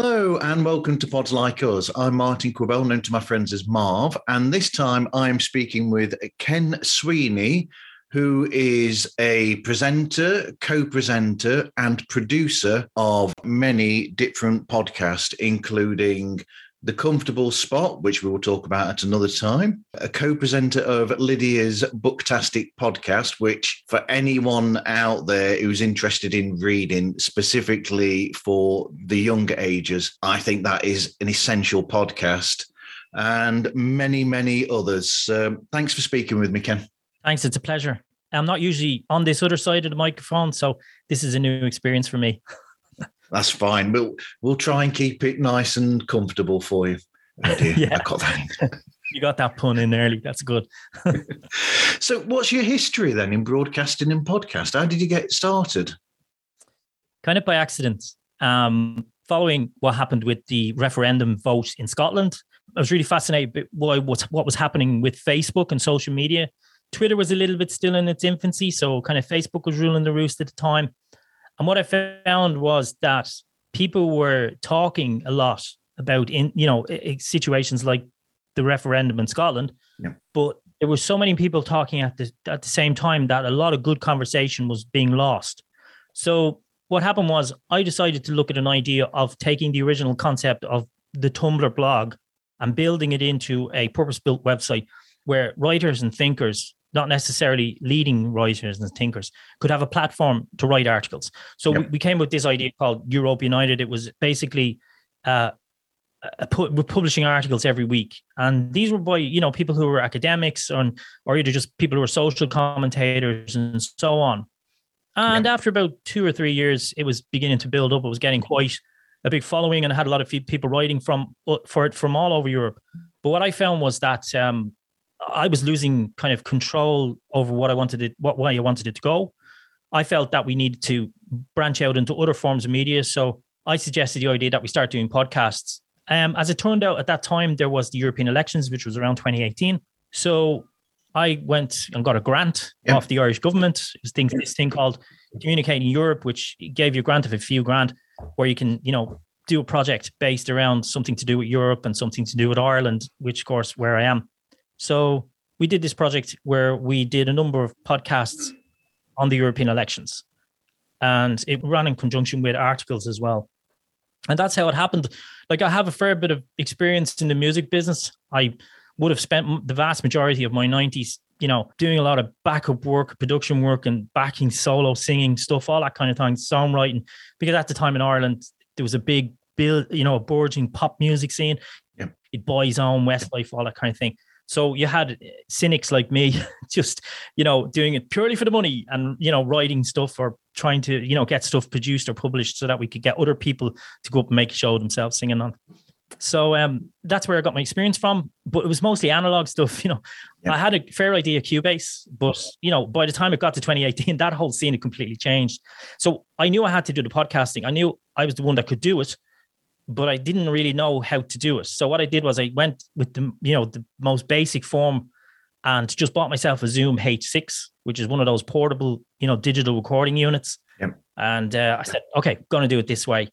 Hello and welcome to Pods Like Us. I'm Martin Quivel, known to my friends as Marv, and this time I'm speaking with Ken Sweeney, who is a presenter, co-presenter and producer of many different podcasts, including The Comfortable Spot, which we will talk about at another time, a co-presenter of Lydia's Booktastic podcast, which for anyone out there who's interested in reading, specifically for the younger ages, I think that is an essential podcast, and many, many others. So thanks for speaking with me, Ken. Thanks. It's a pleasure. I'm not usually on this other side of the microphone, so this is a new experience for me. That's fine. We'll try and keep it nice and comfortable for you. Oh dear, yeah. I got that. You got that pun in early. That's good. So what's your history then in broadcasting and podcast? How did you get started? Kind of by accident. Following what happened with the referendum vote in Scotland, I was really fascinated by what was happening with Facebook and social media. Twitter was a little bit still in its infancy, so kind of Facebook was ruling the roost at the time. And what I found was that people were talking a lot about, situations like the referendum in Scotland, yeah. But there were so many people talking at the same time that a lot of good conversation was being lost. So what happened was I decided to look at an idea of taking the original concept of the Tumblr blog and building it into a purpose-built website where writers and thinkers, not necessarily leading writers and thinkers, could have a platform to write articles. So yep. we came with this idea called Europe United. It was basically we're publishing articles every week. And these were by, people who were academics or either just people who were social commentators and so on. And yep. After about 2 or 3 years, it was beginning to build up. It was getting quite a big following and I had a lot of people writing for it from all over Europe. But what I found was that I was losing kind of control over what way I wanted it to go. I felt that we needed to branch out into other forms of media. So I suggested the idea that we start doing podcasts. As it turned out, at that time, there was the European elections, which was around 2018. So I went and got a grant off the Irish government. It was this thing called Communicating Europe, which gave you a grant of a few grand where you can, do a project based around something to do with Europe and something to do with Ireland, which, of course, where I am. So we did this project where we did a number of podcasts on the European elections, and it ran in conjunction with articles as well. And that's how it happened. Like, I have a fair bit of experience in the music business. I would have spent the vast majority of my 90s, doing a lot of backup work, production work and backing solo singing stuff, all that kind of thing, songwriting, because at the time in Ireland, there was a big build, a burgeoning pop music scene. Yeah. It Boys Own, Westlife, all that kind of thing. So you had cynics like me just, doing it purely for the money and, writing stuff or trying to, get stuff produced or published so that we could get other people to go up and make a show themselves singing on. So that's where I got my experience from. But it was mostly analog stuff, Yeah. I had a fair idea of Cubase, but, by the time it got to 2018, that whole scene had completely changed. So I knew I had to do the podcasting. I knew I was the one that could do it, but I didn't really know how to do it. So what I did was I went with the most basic form and just bought myself a Zoom H6, which is one of those portable, digital recording units. Yep. And I said, okay, going to do it this way.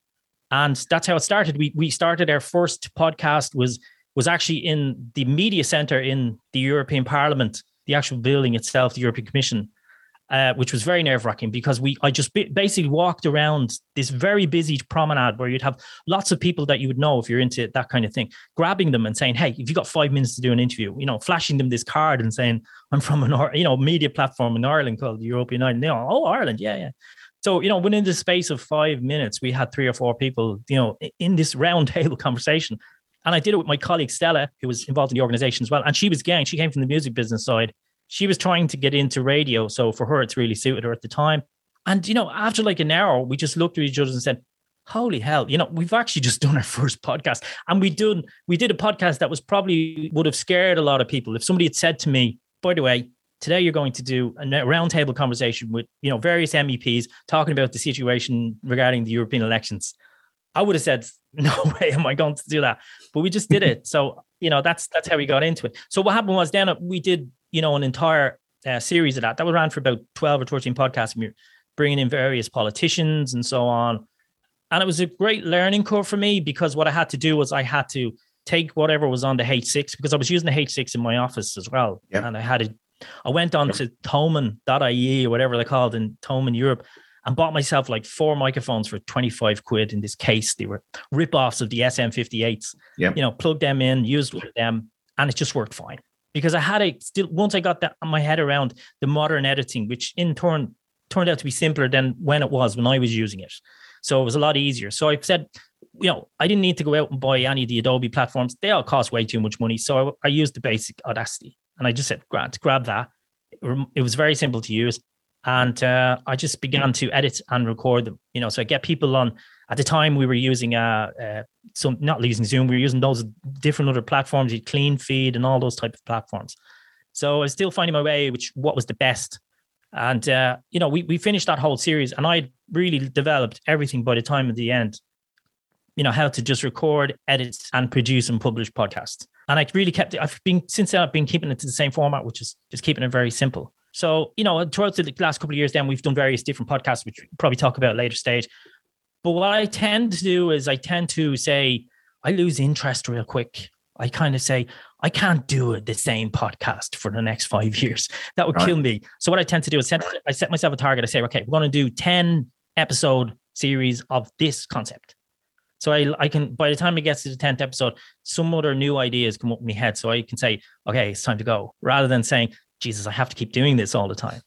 And that's how it started. We started our first podcast was actually in the media center in the European Parliament, the actual building itself, the European Commission, which was very nerve-wracking because I just basically walked around this very busy promenade where you'd have lots of people that you would know if you're into that kind of thing, grabbing them and saying, hey, if you got 5 minutes to do an interview, flashing them this card and saying, I'm from an media platform in Ireland called the Europe United. Oh, Ireland, yeah. So, within the space of 5 minutes, we had 3 or 4 people, in this round table conversation. And I did it with my colleague, Stella, who was involved in the organization as well. And she came from the music business side. She was trying to get into radio, so for her, it's really suited her at the time. And, after like an hour, we just looked at each other and said, holy hell, we've actually just done our first podcast. And we did a podcast that was probably would have scared a lot of people. If somebody had said to me, by the way, today you're going to do a roundtable conversation with, various MEPs talking about the situation regarding the European elections, I would have said, no way am I going to do that. But we just did it. So, that's how we got into it. So what happened was then we did an entire series of that. That was ran for about 12 or 13 podcasts. We were bringing in various politicians and so on. And it was a great learning curve for me, because what I had to do was I had to take whatever was on the H6, because I was using the H6 in my office as well. Yep. And I went on to Thomann.ie or whatever they're called in Thomann Europe, and bought myself like 4 microphones for 25 quid in this case. They were rip-offs of the SM58s. Yep. You know, plugged them in, used them, and it just worked fine. Because I had a still, once I got that my head around the modern editing, which in turn turned out to be simpler than when it was when I was using it. So it was a lot easier. So I said, you know, I didn't need to go out and buy any of the Adobe platforms. They all cost way too much money. So I used the basic Audacity, and I just said, grab that. It was very simple to use. And I just began to edit and record them, you know, so I get people on. At the time we were using, not using Zoom, we were using those different other platforms, Clean Feed and all those type of platforms. So I was still finding my way, what was the best. And, you know, we finished that whole series, and I really developed everything by the time of the end, you know, how to just record, edit and produce and publish podcasts. And I really kept it. Since then, I've been keeping it to the same format, which is just keeping it very simple. So, you know, throughout the last couple of years, then we've done various different podcasts, which we'll probably talk about later stage. But what I tend to do is I tend to say, I lose interest real quick. I kind of say, I can't do the same podcast for the next 5 years. That would kill me. So what I tend to do is I set myself a target. I say, okay, we're going to do 10 episode series of this concept. So I can, by the time it gets to the 10th episode, some other new ideas come up in my head. So I can say, okay, it's time to go, rather than saying, Jesus, I have to keep doing this all the time.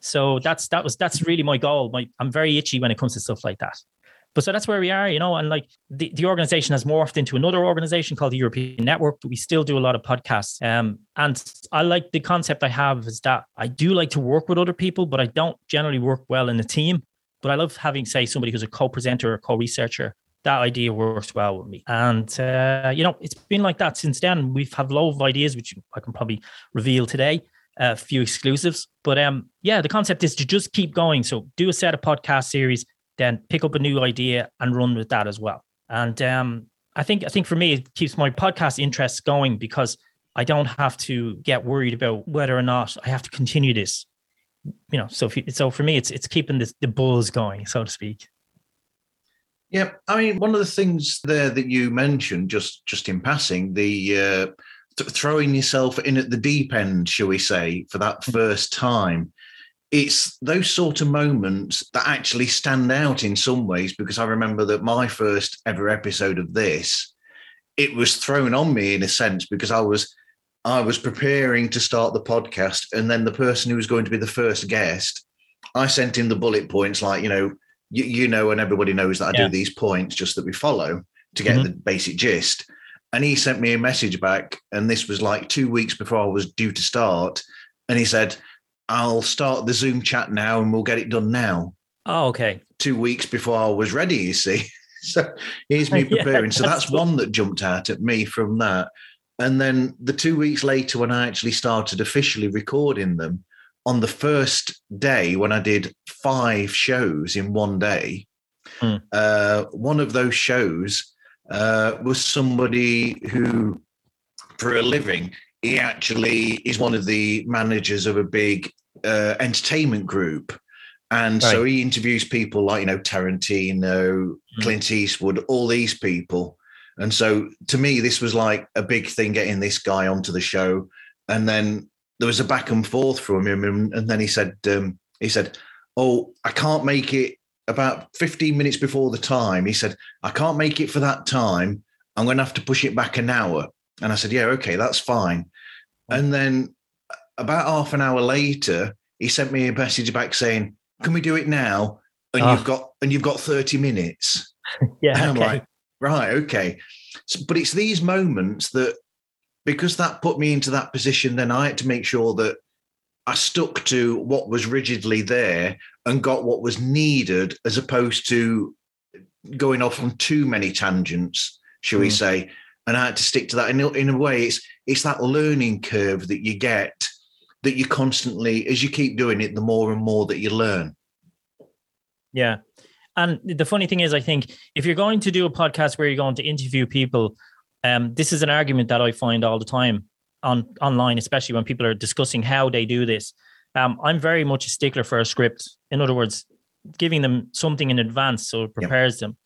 So that's really my goal. I'm very itchy when it comes to stuff like that. But so that's where we are, you know, and like the organization has morphed into another organization called the European Network, but we still do a lot of podcasts. And I like the concept I have is that I do like to work with other people, but I don't generally work well in a team. But I love having, say, somebody who's a co-presenter or co-researcher. That idea works well with me. And, you know, it's been like that since then. We've had loads of ideas, which I can probably reveal today, a few exclusives. But yeah, the concept is to just keep going. So do a set of podcast series, then pick up a new idea and run with that as well. And I think for me, it keeps my podcast interests going, because I don't have to get worried about whether or not I have to continue this. You know, so for me, it's keeping the buzz going, so to speak. Yeah, I mean, one of the things there that you mentioned, just in passing, the throwing yourself in at the deep end, shall we say, for that first time. It's those sort of moments that actually stand out in some ways, because I remember that my first ever episode of this, it was thrown on me in a sense, because I was preparing to start the podcast, and then the person who was going to be the first guest, I sent in the bullet points, like, you know, you know, and everybody knows that I do these points just that we follow to get the basic gist. And he sent me a message back, and this was like 2 weeks before I was due to start. And he said, I'll start the Zoom chat now and we'll get it done now. Oh, okay. 2 weeks before I was ready, you see. So here's me preparing. So that's one that jumped out at me from that. And then the 2 weeks later, when I actually started officially recording them, on the first day when I did 5 shows in one day, one of those shows was somebody who, for a living, he actually is one of the managers of a big entertainment group. And so he interviews people like, you know, Tarantino, Clint Eastwood, all these people. And so to me, this was like a big thing, getting this guy onto the show. And then there was a back and forth from him, and then he said, oh, I can't make it about 15 minutes before the time. He said, I can't make it for that time. I'm going to have to push it back an hour. And I said, yeah, okay, that's fine. And then about half an hour later, he sent me a message back saying, can we do it now? And you've got 30 minutes. Yeah. And I'm like, right, okay. So, but it's these moments that, because that put me into that position, then I had to make sure that I stuck to what was rigidly there and got what was needed, as opposed to going off on too many tangents, shall we say. And I had to stick to that. And in a way, it's that learning curve that you get, that you constantly, as you keep doing it, the more and more that you learn. Yeah. And the funny thing is, I think if you're going to do a podcast where you're going to interview people, this is an argument that I find all the time online, especially when people are discussing how they do this. I'm very much a stickler for a script. In other words, giving them something in advance, so it prepares them.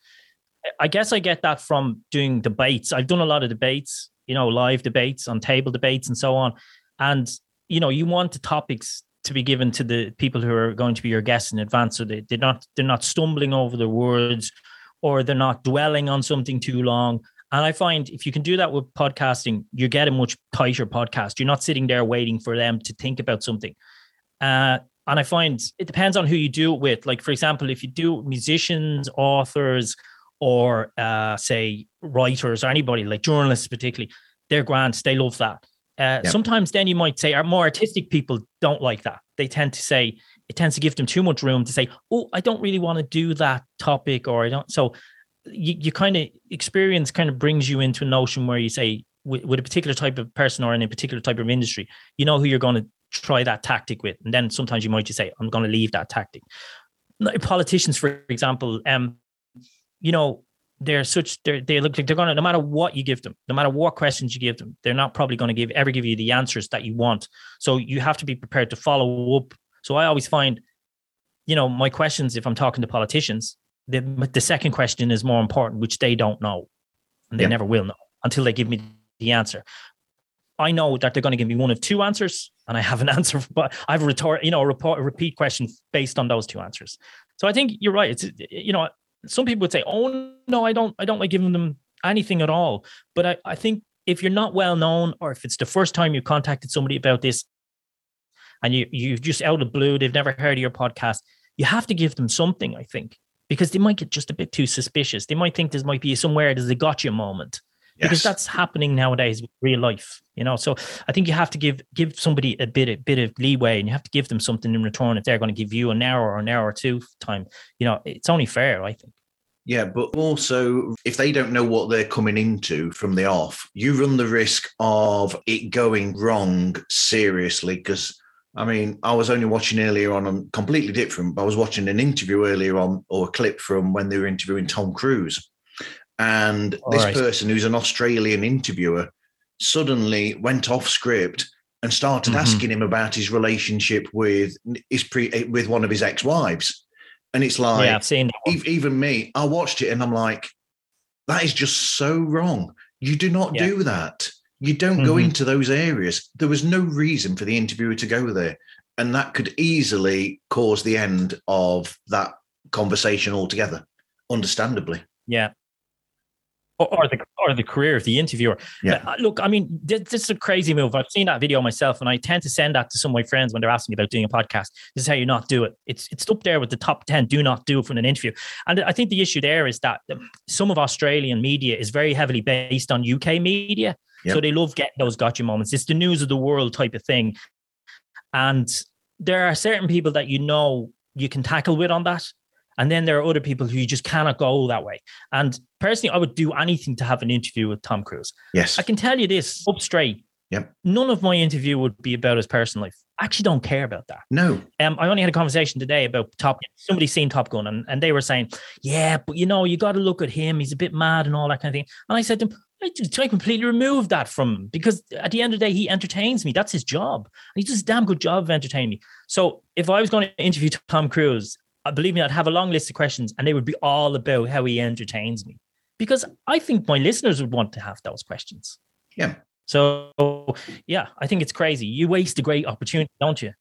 I guess I get that from doing debates. I've done a lot of debates, you know, live debates, on table debates and so on. And, you know, you want the topics to be given to the people who are going to be your guests in advance, so they're not stumbling over their words, or they're not dwelling on something too long. And I find if you can do that with podcasting, you get a much tighter podcast. You're not sitting there waiting for them to think about something. And I find it depends on who you do it with. Like, for example, if you do musicians, authors, or say writers, or anybody, like journalists particularly, they're grand. They love that. Sometimes then you might say our more artistic people don't like that. They tend to say, it tends to give them too much room to say, oh, I don't really want to do that topic, or I don't. So you kind of experience kind of brings you into a notion where you say with a particular type of person or in a particular type of industry, you know who you're going to try that tactic with. And then sometimes you might just say, I'm going to leave that tactic. Like politicians, for example, you know, they look like they're going to, no matter what you give them, no matter what questions you give them, they're not probably going to give you the answers that you want. So you have to be prepared to follow up. So I always find, you know, my questions, if I'm talking to politicians, the second question is more important, which they don't know. And they never will know until they give me the answer. I know that they're going to give me one of two answers, and I have an answer, but I have a repeat question based on those two answers. So I think you're right. It's, you know, some people would say, oh, no, I don't like giving them anything at all. But I think if you're not well known, or if it's the first time you contacted somebody about this and you've just out of blue, they've never heard of your podcast, you have to give them something, I think, because they might get just a bit too suspicious. They might think this might be somewhere there's a gotcha moment, because that's happening nowadays with real life, you know? So I think you have to give somebody a bit of leeway, and you have to give them something in return if they're going to give you an hour or two time. You know, it's only fair, I think. Yeah, but also if they don't know what they're coming into from the off, you run the risk of it going wrong seriously. Because, I mean, I was only watching earlier on, completely different, but I was watching an interview earlier on, or a clip from when they were interviewing Tom Cruise. And this person, who's an Australian interviewer, suddenly went off script and started asking him about his relationship with one of his ex-wives. And it's like, I've seen even me, I watched it and I'm like, that is just so wrong. You do not do that. You don't go into those areas. There was no reason for the interviewer to go there. And that could easily cause the end of that conversation altogether, understandably. Yeah. Or the career of the interviewer. Yeah. Look, I mean, this is a crazy move. I've seen that video myself, and I tend to send that to some of my friends when they're asking me about doing a podcast. This is how you not do it. It's up there with the top 10 do not do from an interview. And I think the issue there is that some of Australian media is very heavily based on UK media. Yep. So they love getting those gotcha moments. It's the news of the world type of thing. And there are certain people that, you know, you can tackle with on that. And then there are other people who you just cannot go that way. And personally, I would do anything to have an interview with Tom Cruise. Yes. I can tell you this up straight. Yep. None of my interview would be about his personal life. I actually don't care about that. No. I only had a conversation today about Top Gun. Somebody's seen Top Gun, and they were saying, yeah, but you know, you got to look at him. He's a bit mad and all that kind of thing. And I said to him, I completely removed that from him, because at the end of the day, he entertains me. That's his job. And he does a damn good job of entertaining me. So if I was going to interview Tom Cruise, believe me, I'd have a long list of questions, and they would be all about how he entertains me, because I think my listeners would want to have those questions. Yeah. So, yeah, I think it's crazy. You waste a great opportunity, don't you?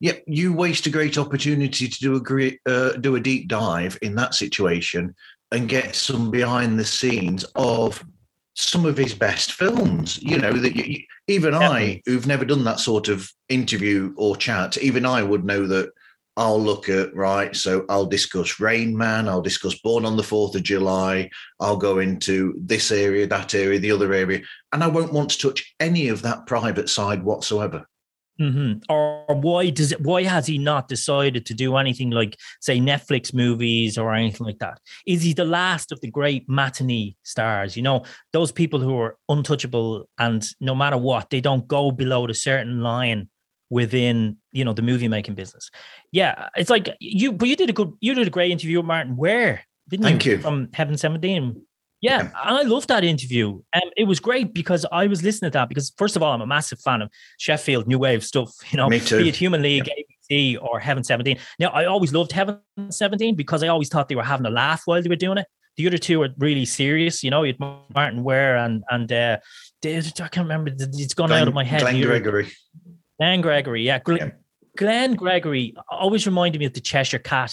Yeah, you waste a great opportunity to do a deep dive in that situation and get some behind the scenes of some of his best films, you know, that I, who've never done that sort of interview or chat, even I would know that. I'll look at, right, so I'll discuss Rain Man, I'll discuss Born on the 4th of July, I'll go into this area, that area, the other area, and I won't want to touch any of that private side whatsoever. Mm-hmm. Or why has he not decided to do anything like, say, Netflix movies or anything like that? Is he the last of the great matinee stars? You know, those people who are untouchable, and no matter what, they don't go below the certain line within, you know, the movie making business. Yeah, it's like you did a great interview with Martyn Ware, didn't you? Thank you. From Heaven 17. Yeah, and I loved that interview. And it was great, because I was listening to that, because first of all, I'm a massive fan of Sheffield New Wave stuff, you know. Me too. Be it Human League, C or Heaven 17. Now, I always loved Heaven 17 because I always thought they were having a laugh while they were doing it. The other two were really serious, you know. You had Martyn Ware and I can't remember. It's gone out of my head. Glenn Gregory, yeah. Glenn Gregory always reminded me of the Cheshire Cat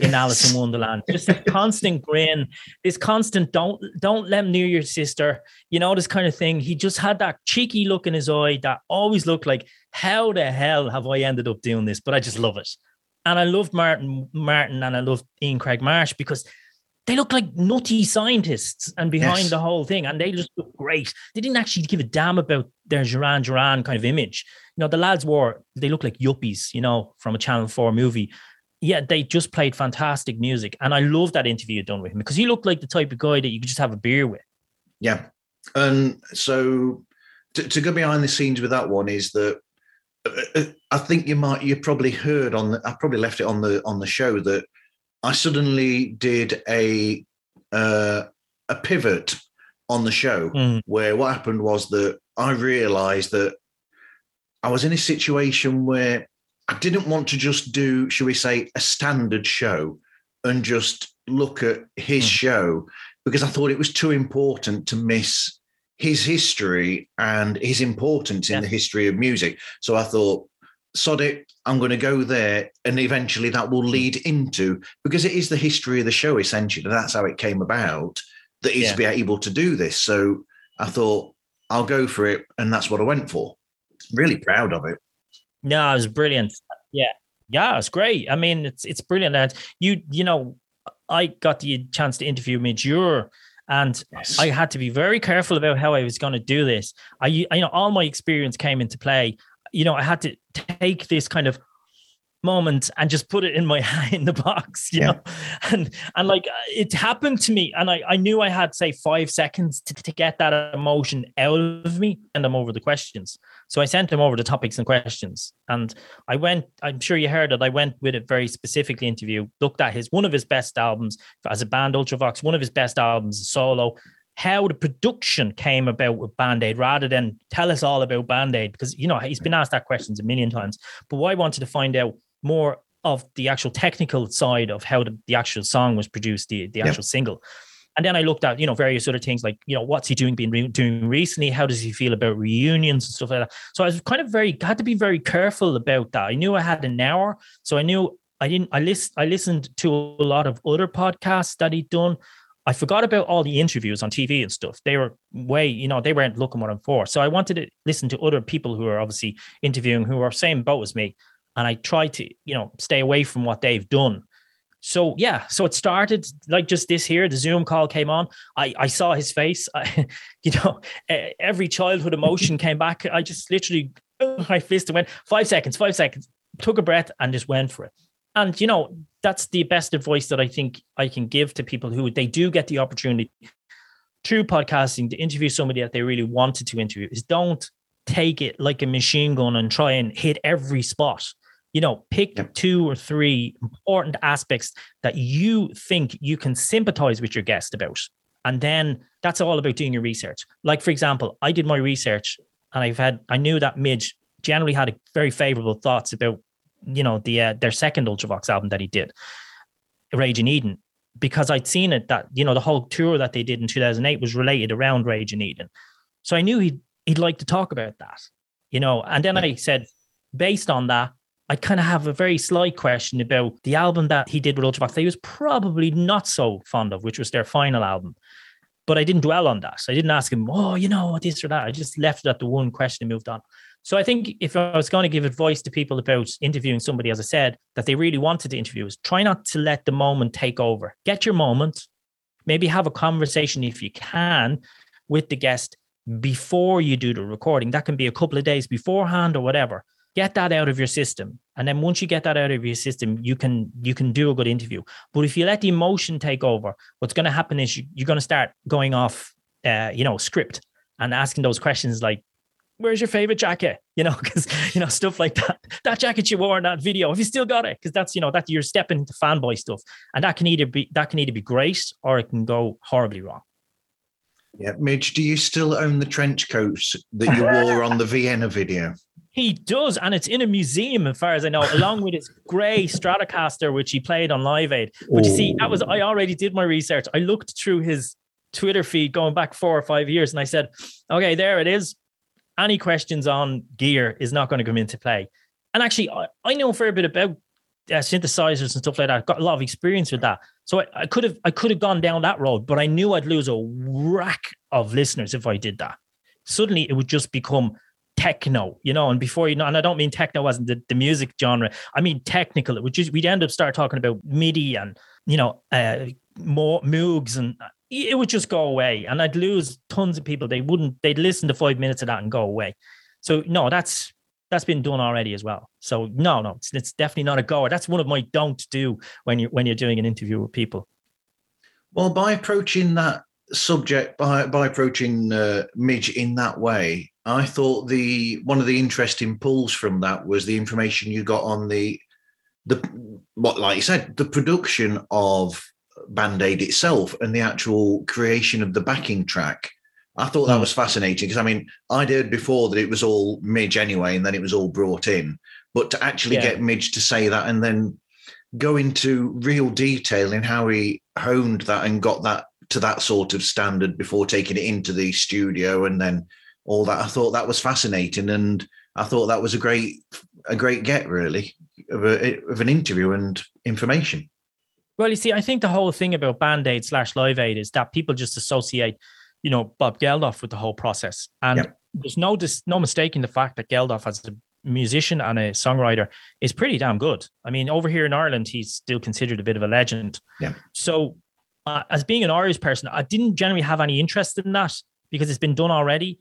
in Alice in Wonderland. Just a constant grin, this constant don't let him near your sister, you know, this kind of thing. He just had that cheeky look in his eye that always looked like, how the hell have I ended up doing this? But I just love it. And I loved Martin and I loved Ian Craig Marsh because they look like nutty scientists and behind the whole thing. And they just look great. They didn't actually give a damn about their Duran Duran kind of image. You know, the lads they look like yuppies, you know, from a Channel 4 movie. Yeah, they just played fantastic music. And I love that interview done with him because he looked like the type of guy that you could just have a beer with. Yeah. And so to go behind the scenes with that one is that I think you probably heard I probably left it on the show that I suddenly did a pivot on the show where what happened was that I realised that I was in a situation where I didn't want to just do, shall we say, a standard show and just look at his show because I thought it was too important to miss his history and his importance in the history of music. So I thought, sod it, I'm going to go there, and eventually that will lead into, because it is the history of the show essentially, and that's how it came about that he's be able to do this. So I thought I'll go for it, and that's what I went for. Really proud of it. No, it was brilliant. Yeah, it's great. I mean, it's brilliant. And you know, I got the chance to interview Midge Ure, and I had to be very careful about how I was going to do this. I you know, all my experience came into play. You know, I had to take this kind of moment and just put it in the box, you know, and like it happened to me. And I knew I had, say, 5 seconds to get that emotion out of me and them over the questions. So I sent them over the topics and questions. And I'm sure you heard it. I went with it very specifically interview, looked at one of his best albums as a band, Ultravox, one of his best albums, solo, how the production came about with Band Aid rather than tell us all about Band Aid, because, you know, he's been asked that questions a million times, but I wanted to find out more of the actual technical side of how the actual song was produced, the actual single. And then I looked at, you know, various other things like, you know, what's he doing recently? How does he feel about reunions and stuff like that? So I was had to be very careful about that. I knew I had an hour. So I knew I listened to a lot of other podcasts that he'd done. I forgot about all the interviews on TV and stuff. They were they weren't looking what I'm for. So I wanted to listen to other people who are obviously interviewing who are same boat as me. And I tried to, you know, stay away from what they've done. So, yeah. So it started like just this here. The Zoom call came on. I saw his face. Every childhood emotion came back. I just literally, my fist went, 5 seconds, took a breath and just went for it. And, you know, that's the best advice that I think I can give to people who they do get the opportunity through podcasting to interview somebody that they really wanted to interview is don't take it like a machine gun and try and hit every spot. You know, pick 2 or 3 important aspects that you think you can sympathize with your guest about. And then that's all about doing your research. Like, for example, I did my research and I knew that Midge generally had very favorable thoughts about, you know, their second Ultravox album that he did, Rage in Eden, because I'd seen it that, you know, the whole tour that they did in 2008 was related around Rage in Eden. So I knew he'd like to talk about that, you know. And then I said, based on that, I kind of have a very slight question about the album that he did with Ultravox that he was probably not so fond of, which was their final album. But I didn't dwell on that. So I didn't ask him, oh, you know, this or that. I just left it at the one question and moved on. So I think if I was going to give advice to people about interviewing somebody, as I said, that they really wanted to interview, is try not to let the moment take over. Get your moment. Maybe have a conversation if you can with the guest before you do the recording. That can be a couple of days beforehand or whatever. Get that out of your system. And then once you get that out of your system, you can do a good interview. But if you let the emotion take over, what's going to happen is you're going to start going off, you know, script and asking those questions like, where's your favorite jacket? You know, because, you know, stuff like that. That jacket you wore in that video, have you still got it? Because that's, you know, that you're stepping into fanboy stuff. And that can either be great or it can go horribly wrong. Yeah. Midge, do you still own the trench coats that you wore on the Vienna video? He does, and it's in a museum, as far as I know, along with his grey Stratocaster, which he played on Live Aid. But you see, that was, I already did my research. I looked through his Twitter feed going back 4 or 5 years, and I said, okay, there it is. Any questions on gear is not going to come into play. And actually, I know a fair bit about synthesizers and stuff like that. I've got a lot of experience with that. So I could have gone down that road, but I knew I'd lose a rack of listeners if I did that. Suddenly, it would just become techno, you know, and before you know, and I don't mean techno as in the music genre. I mean technical. It would just, we'd end up start talking about MIDI and, you know, more Moogs, and it would just go away. And I'd lose tons of people. They'd listen to 5 minutes of that and go away. So no, that's been done already as well. So no, it's definitely not a goer. That's one of my don't do when you're doing an interview with people. Well, by approaching that subject, by approaching Midge in that way, I thought one of the interesting pulls from that was the information you got on the production of Band Aid itself and the actual creation of the backing track. I thought that was fascinating because, I mean, I'd heard before that it was all Midge anyway, and then it was all brought in. But to actually get Midge to say that and then go into real detail in how he honed that and got that to that sort of standard before taking it into the studio and then all that, I thought that was fascinating. And I thought that was a great get, really, of an interview and information. Well, you see, I think the whole thing about Band Aid / Live Aid is that people just associate, you know, Bob Geldof with the whole process. And there's no mistaking the fact that Geldof as a musician and a songwriter is pretty damn good. I mean, over here in Ireland, he's still considered a bit of a legend. Yeah. So as being an Irish person, I didn't generally have any interest in that because it's been done already.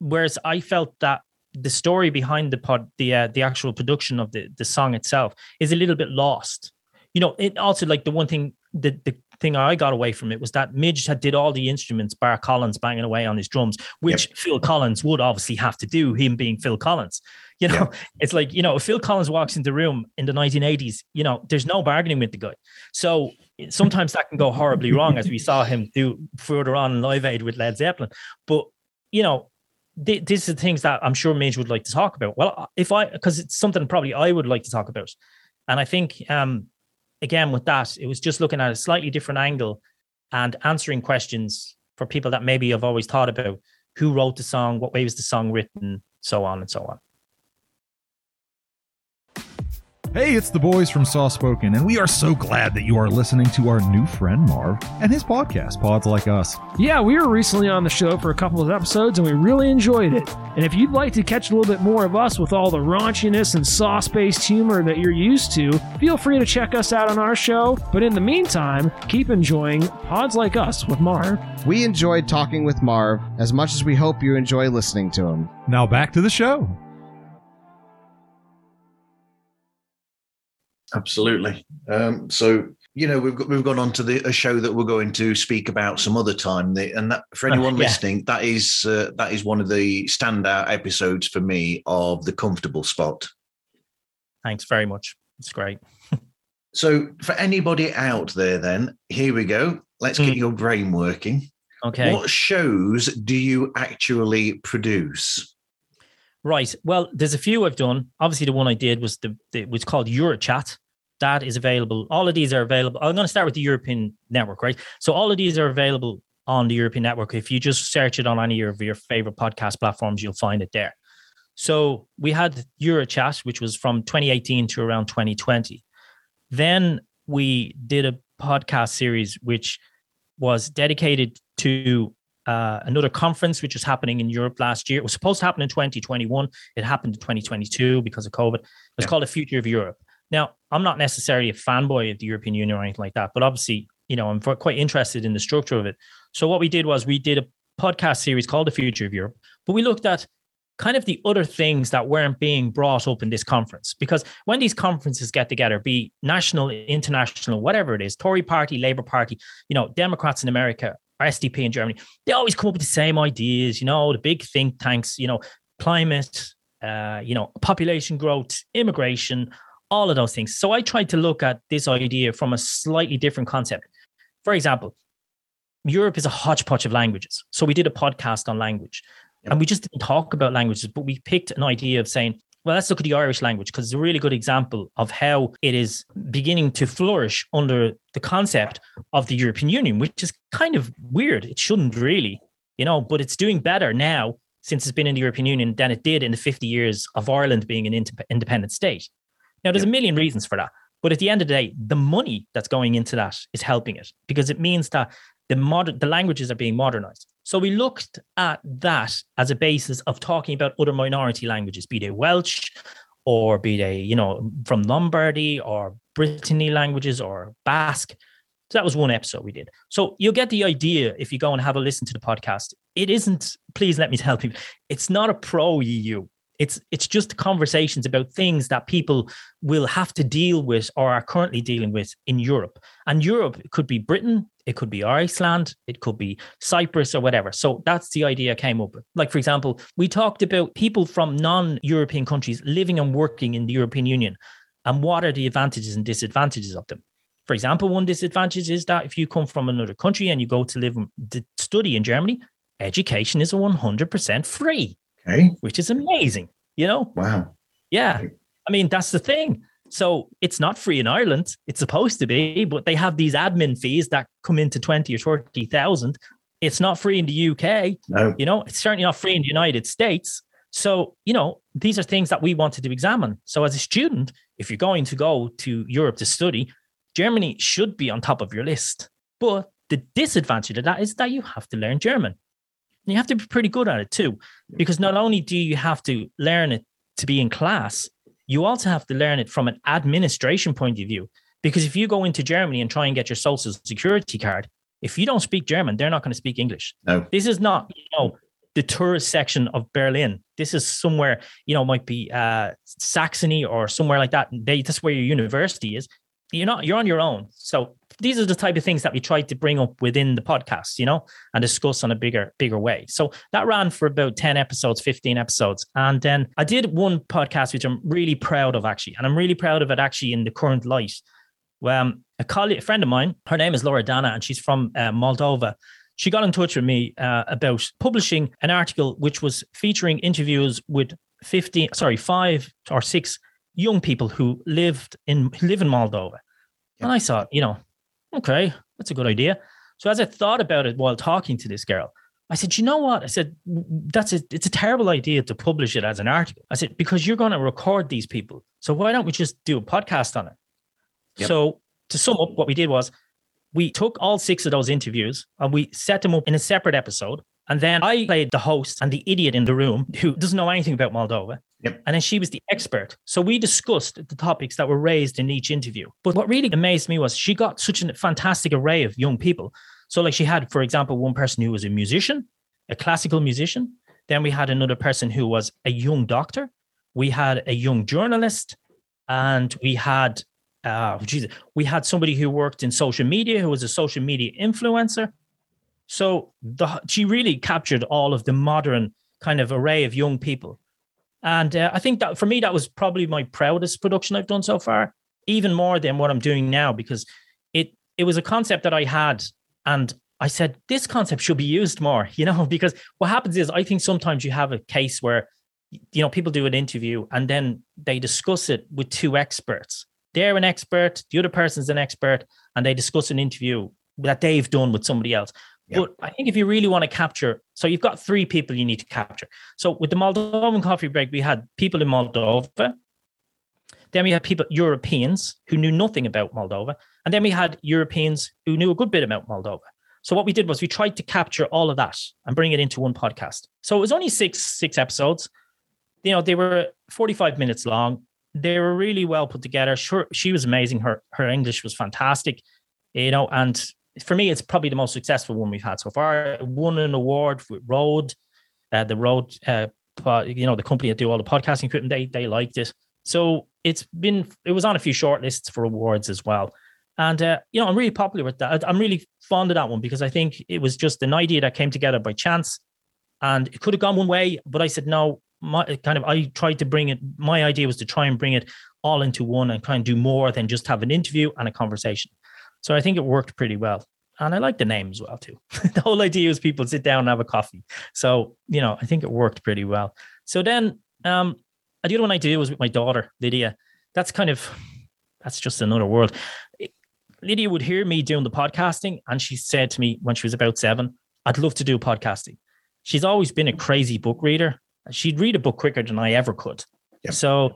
Whereas I felt that the story behind the actual production of the song itself is a little bit lost. You know, it also, like, the one thing, the thing I got away from it was that Midge did all the instruments, bar Collins banging away on his drums, which Phil Collins would obviously have to do, him being Phil Collins. You know, it's like, you know, if Phil Collins walks in the room in the 1980s, you know, there's no bargaining with the guy. So sometimes that can go horribly wrong, as we saw him do further on in Live Aid with Led Zeppelin. But, you know, these are the things that I'm sure Midge would like to talk about. Well, because it's something probably I would like to talk about. And I think, again, with that, it was just looking at a slightly different angle and answering questions for people that maybe have always thought about who wrote the song, what way was the song written, so on and so on. Hey, it's the boys from Soft Spoken, and we are so glad that you are listening to our new friend Marv and his podcast, Pods Like Us. Yeah, we were recently on the show for a couple of episodes, and we really enjoyed it. And if you'd like to catch a little bit more of us with all the raunchiness and sauce-based humor that you're used to, feel free to check us out on our show. But in the meantime, keep enjoying Pods Like Us with Marv. We enjoyed talking with Marv as much as we hope you enjoy listening to him. Now back to the show. Absolutely. So, you know, we've gone on to a show that we're going to speak about some other time. And that, for anyone listening, that is one of the standout episodes for me of The Comfortable Spot. Thanks very much. It's great. So for anybody out there, then, here we go. Let's get your brain working. Okay. What shows do you actually produce? Right. Well, there's a few I've done. Obviously, the one I did was it was called EuroChat. That is available. All of these are available. I'm going to start with the European Network, right? So all of these are available on the European Network. If you just search it on any of your favorite podcast platforms, you'll find it there. So we had EuroChat, which was from 2018 to around 2020. Then we did a podcast series, which was dedicated to another conference which was happening in Europe last year. It was supposed to happen in 2021. It happened in 2022 because of COVID. It's called The Future of Europe. Now, I'm not necessarily a fanboy of the European Union or anything like that, but obviously, you know, I'm quite interested in the structure of it. So what we did was we did a podcast series called The Future of Europe, but we looked at kind of the other things that weren't being brought up in this conference. Because when these conferences get together, be national, international, whatever it is, Tory party, Labour party, you know, Democrats in America, or SDP in Germany, they always come up with the same ideas, you know, the big think tanks, you know, climate, you know, population growth, immigration, all of those things. So I tried to look at this idea from a slightly different concept. For example, Europe is a hodgepodge of languages. So we did a podcast on language. Yep. And we just didn't talk about languages, but we picked an idea of saying, well, let's look at the Irish language, because it's a really good example of how it is beginning to flourish under the concept of the European Union, which is kind of weird. It shouldn't really, you know, but it's doing better now since it's been in the European Union than it did in the 50 years of Ireland being an independent state. Now, there's a million reasons for that. But at the end of the day, the money that's going into that is helping it, because it means that the languages are being modernized. So we looked at that as a basis of talking about other minority languages, be they Welsh or be they, you know, from Lombardy or Brittany languages or Basque. So that was one episode we did. So you'll get the idea if you go and have a listen to the podcast. It isn't, please let me tell people, it's not a pro-EU. It's just conversations about things that people will have to deal with or are currently dealing with in Europe. And Europe, it could be Britain, it could be Iceland, it could be Cyprus or whatever. So that's the idea I came up with. Like, for example, we talked about people from non-European countries living and working in the European Union, and what are the advantages and disadvantages of them. For example, one disadvantage is that if you come from another country and you go to live to study in Germany, education is 100% free. Hey? Which is amazing, you know? Wow. Yeah. I mean, that's the thing. So it's not free in Ireland. It's supposed to be, but they have these admin fees that come into 20 or 30,000. It's not free in the UK. No. You know, it's certainly not free in the United States. So, you know, these are things that we wanted to examine. So as a student, if you're going to go to Europe to study, Germany should be on top of your list. But the disadvantage of that is that you have to learn German. You have to be pretty good at it too, because not only do you have to learn it to be in class, you also have to learn it from an administration point of view. Because if you go into Germany and try and get your social security card, if you don't speak German, they're not going to speak English. No. This is not, you know, the tourist section of Berlin. This is somewhere, you know, might be Saxony or somewhere like that. That's where your university is. You're on your own. So these are the type of things that we tried to bring up within the podcast, you know, and discuss on a bigger way. So that ran for about 10 episodes, 15 episodes. And then I did one podcast, which I'm really proud of, actually. And I'm really proud of it, actually, in the current light. A friend of mine, her name is Laura Dana, and she's from Moldova. She got in touch with me about publishing an article, which was featuring interviews with 5 or 6 young people who live in Moldova. Yeah. And I thought, you know, okay, that's a good idea. So as I thought about it while talking to this girl, I said, you know what? I said, it's a terrible idea to publish it as an article. I said, because you're going to record these people. So why don't we just do a podcast on it? Yep. So to sum up, what we did was we took all 6 of those interviews and we set them up in a separate episode. And then I played the host and the idiot in the room who doesn't know anything about Moldova. Yep. And then she was the expert. So we discussed the topics that were raised in each interview. But what really amazed me was she got such a fantastic array of young people. So like she had, for example, one person who was a musician, a classical musician. Then we had another person who was a young doctor. We had a young journalist, and we had somebody who worked in social media, who was a social media influencer. So she really captured all of the modern kind of array of young people. And I think that for me, that was probably my proudest production I've done so far, even more than what I'm doing now, because it was a concept that I had. And I said, this concept should be used more, you know, because what happens is I think sometimes you have a case where, you know, people do an interview and then they discuss it with 2 experts. They're an expert, the other person's an expert, and they discuss an interview that they've done with somebody else. Yep. But I think if you really want to capture, so you've got 3 people you need to capture. So with the Moldovan Coffee Break, we had people in Moldova. Then we had Europeans who knew nothing about Moldova. And then we had Europeans who knew a good bit about Moldova. So what we did was we tried to capture all of that and bring it into one podcast. So it was only six episodes. You know, they were 45 minutes long. They were really well put together. Sure, she was amazing. Her English was fantastic, you know, and for me, it's probably the most successful one we've had so far. It won an award with Rode, the company that do all the podcasting equipment. They liked it, so it was on a few shortlists for awards as well. And you know, I'm really popular with that. I'm really fond of that one because I think it was just an idea that came together by chance, and it could have gone one way, but I said no. I tried to bring it. My idea was to try and bring it all into one and kind of do more than just have an interview and a conversation. So I think it worked pretty well. And I like the name as well, too. The whole idea was people sit down and have a coffee. So, you know, I think it worked pretty well. So then the other one I did was with my daughter, Lydia. That's just another world. Lydia would hear me doing the podcasting, and she said to me when she was about 7, I'd love to do podcasting. She's always been a crazy book reader. She'd read a book quicker than I ever could. Yep. So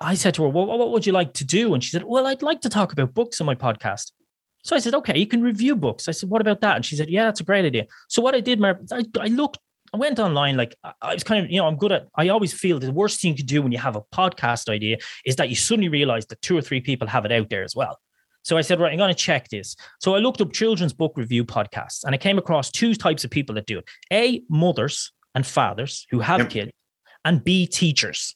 I said to her, well, what would you like to do? And she said, well, I'd like to talk about books on my podcast. So I said, okay, you can review books. I said, what about that? And she said, yeah, that's a great idea. So what I did, I went online, I was kind of, I'm good at, I always feel the worst thing to do when you have a podcast idea is that you suddenly realize that 2 or 3 people have it out there as well. So I said, right, I'm going to check this. So I looked up children's book review podcasts, and I came across 2 types of people that do it. A, mothers and fathers who have kids, and B, teachers,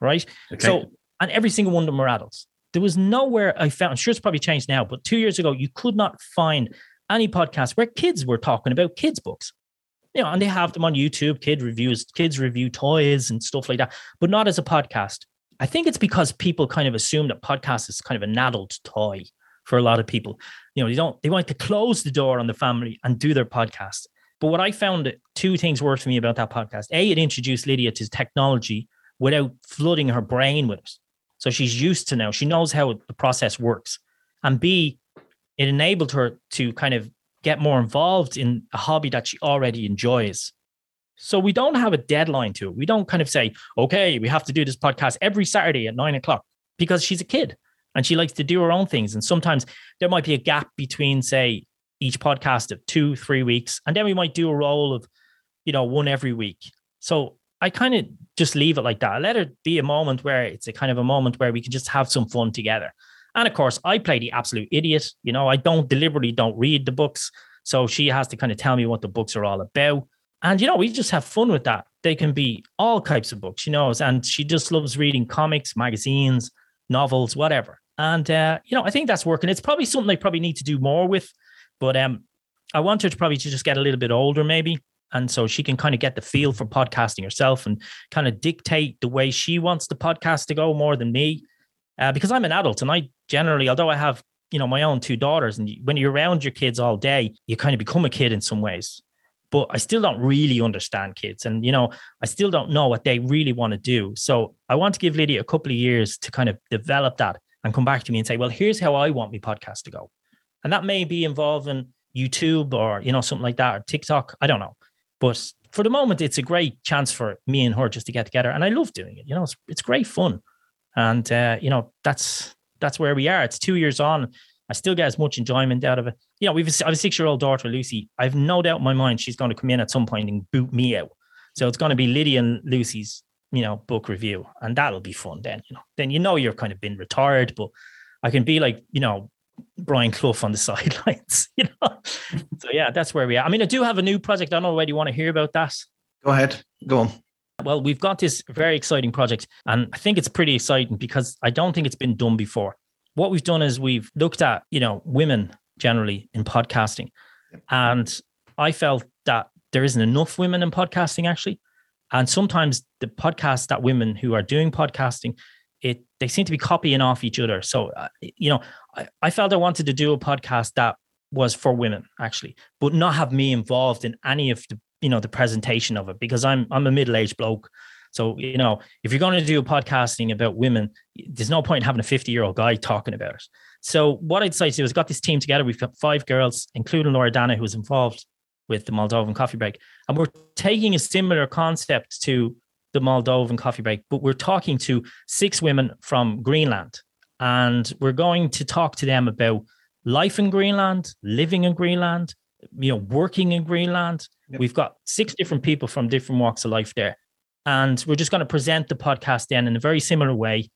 right? Okay. So, and every single one of them are adults. There was nowhere I found, I'm sure it's probably changed now, but 2 years ago, you could not find any podcast where kids were talking about kids' books. You know, and they have them on YouTube, kids review toys and stuff like that, but not as a podcast. I think it's because people kind of assume that podcast is kind of an adult toy for a lot of people. You know, they want to close the door on the family and do their podcast. But what I found, 2 things worked for me about that podcast. A, it introduced Lydia to technology without flooding her brain with it. So she's used to now, she knows how the process works. And B, it enabled her to kind of get more involved in a hobby that she already enjoys. So we don't have a deadline to it. We don't kind of say, okay, we have to do this podcast every Saturday at 9:00, because she's a kid and she likes to do her own things. And sometimes there might be a gap between, say, each podcast of 2-3 weeks. And then we might do a roll of, one every week. So I kind of just leave it like that. I let it be a moment where it's a kind of a moment where we can just have some fun together. And of course, I play the absolute idiot. I deliberately don't read the books. So she has to kind of tell me what the books are all about. And, we just have fun with that. They can be all types of books, and she just loves reading comics, magazines, novels, whatever. And, I think that's working. It's probably something I probably need to do more with. But I want her to probably just get a little bit older, maybe. And so she can kind of get the feel for podcasting herself and kind of dictate the way she wants the podcast to go more than me. Because I'm an adult, and I generally, although I have, my own 2 daughters, and when you're around your kids all day, you kind of become a kid in some ways. But I still don't really understand kids. And, I still don't know what they really want to do. So I want to give Lydia a couple of years to kind of develop that and come back to me and say, well, here's how I want my podcast to go. And that may be involving YouTube or, something like that, or TikTok. I don't know. But for the moment, it's a great chance for me and her just to get together. And I love doing it. It's great fun. And, that's where we are. It's 2 years on. I still get as much enjoyment out of it. I have a 6-year-old daughter, Lucy. I have no doubt in my mind she's going to come in at some point and boot me out. So it's going to be Lydia and Lucy's, book review. And that'll be fun then, Then you're kind of been retired. But I can be like, Brian Clough on the sidelines, So yeah, that's where we are. I mean, I do have a new project. I don't know whether you want to hear about that. Go ahead. Go on. Well, we've got this very exciting project, and I think it's pretty exciting because I don't think it's been done before. What we've done is we've looked at, women generally in podcasting. And I felt that there isn't enough women in podcasting actually. And sometimes the podcasts that women who are doing podcasting, they seem to be copying off each other. So, I felt I wanted to do a podcast that was for women actually, but not have me involved in any of the presentation of it, because I'm a middle-aged bloke. So, if you're going to do podcasting about women, there's no point in having a 50-year-old guy talking about it. So what I decided to do is got this team together. We've got 5 girls, including Laura Dana, who was involved with the Moldovan Coffee Break. And we're taking a similar concept to the Moldovan Coffee Break, but we're talking to 6 women from Greenland, and we're going to talk to them about life in Greenland, living in Greenland, working in Greenland. Yep. We've got 6 different people from different walks of life there, and we're just going to present the podcast then in a very similar way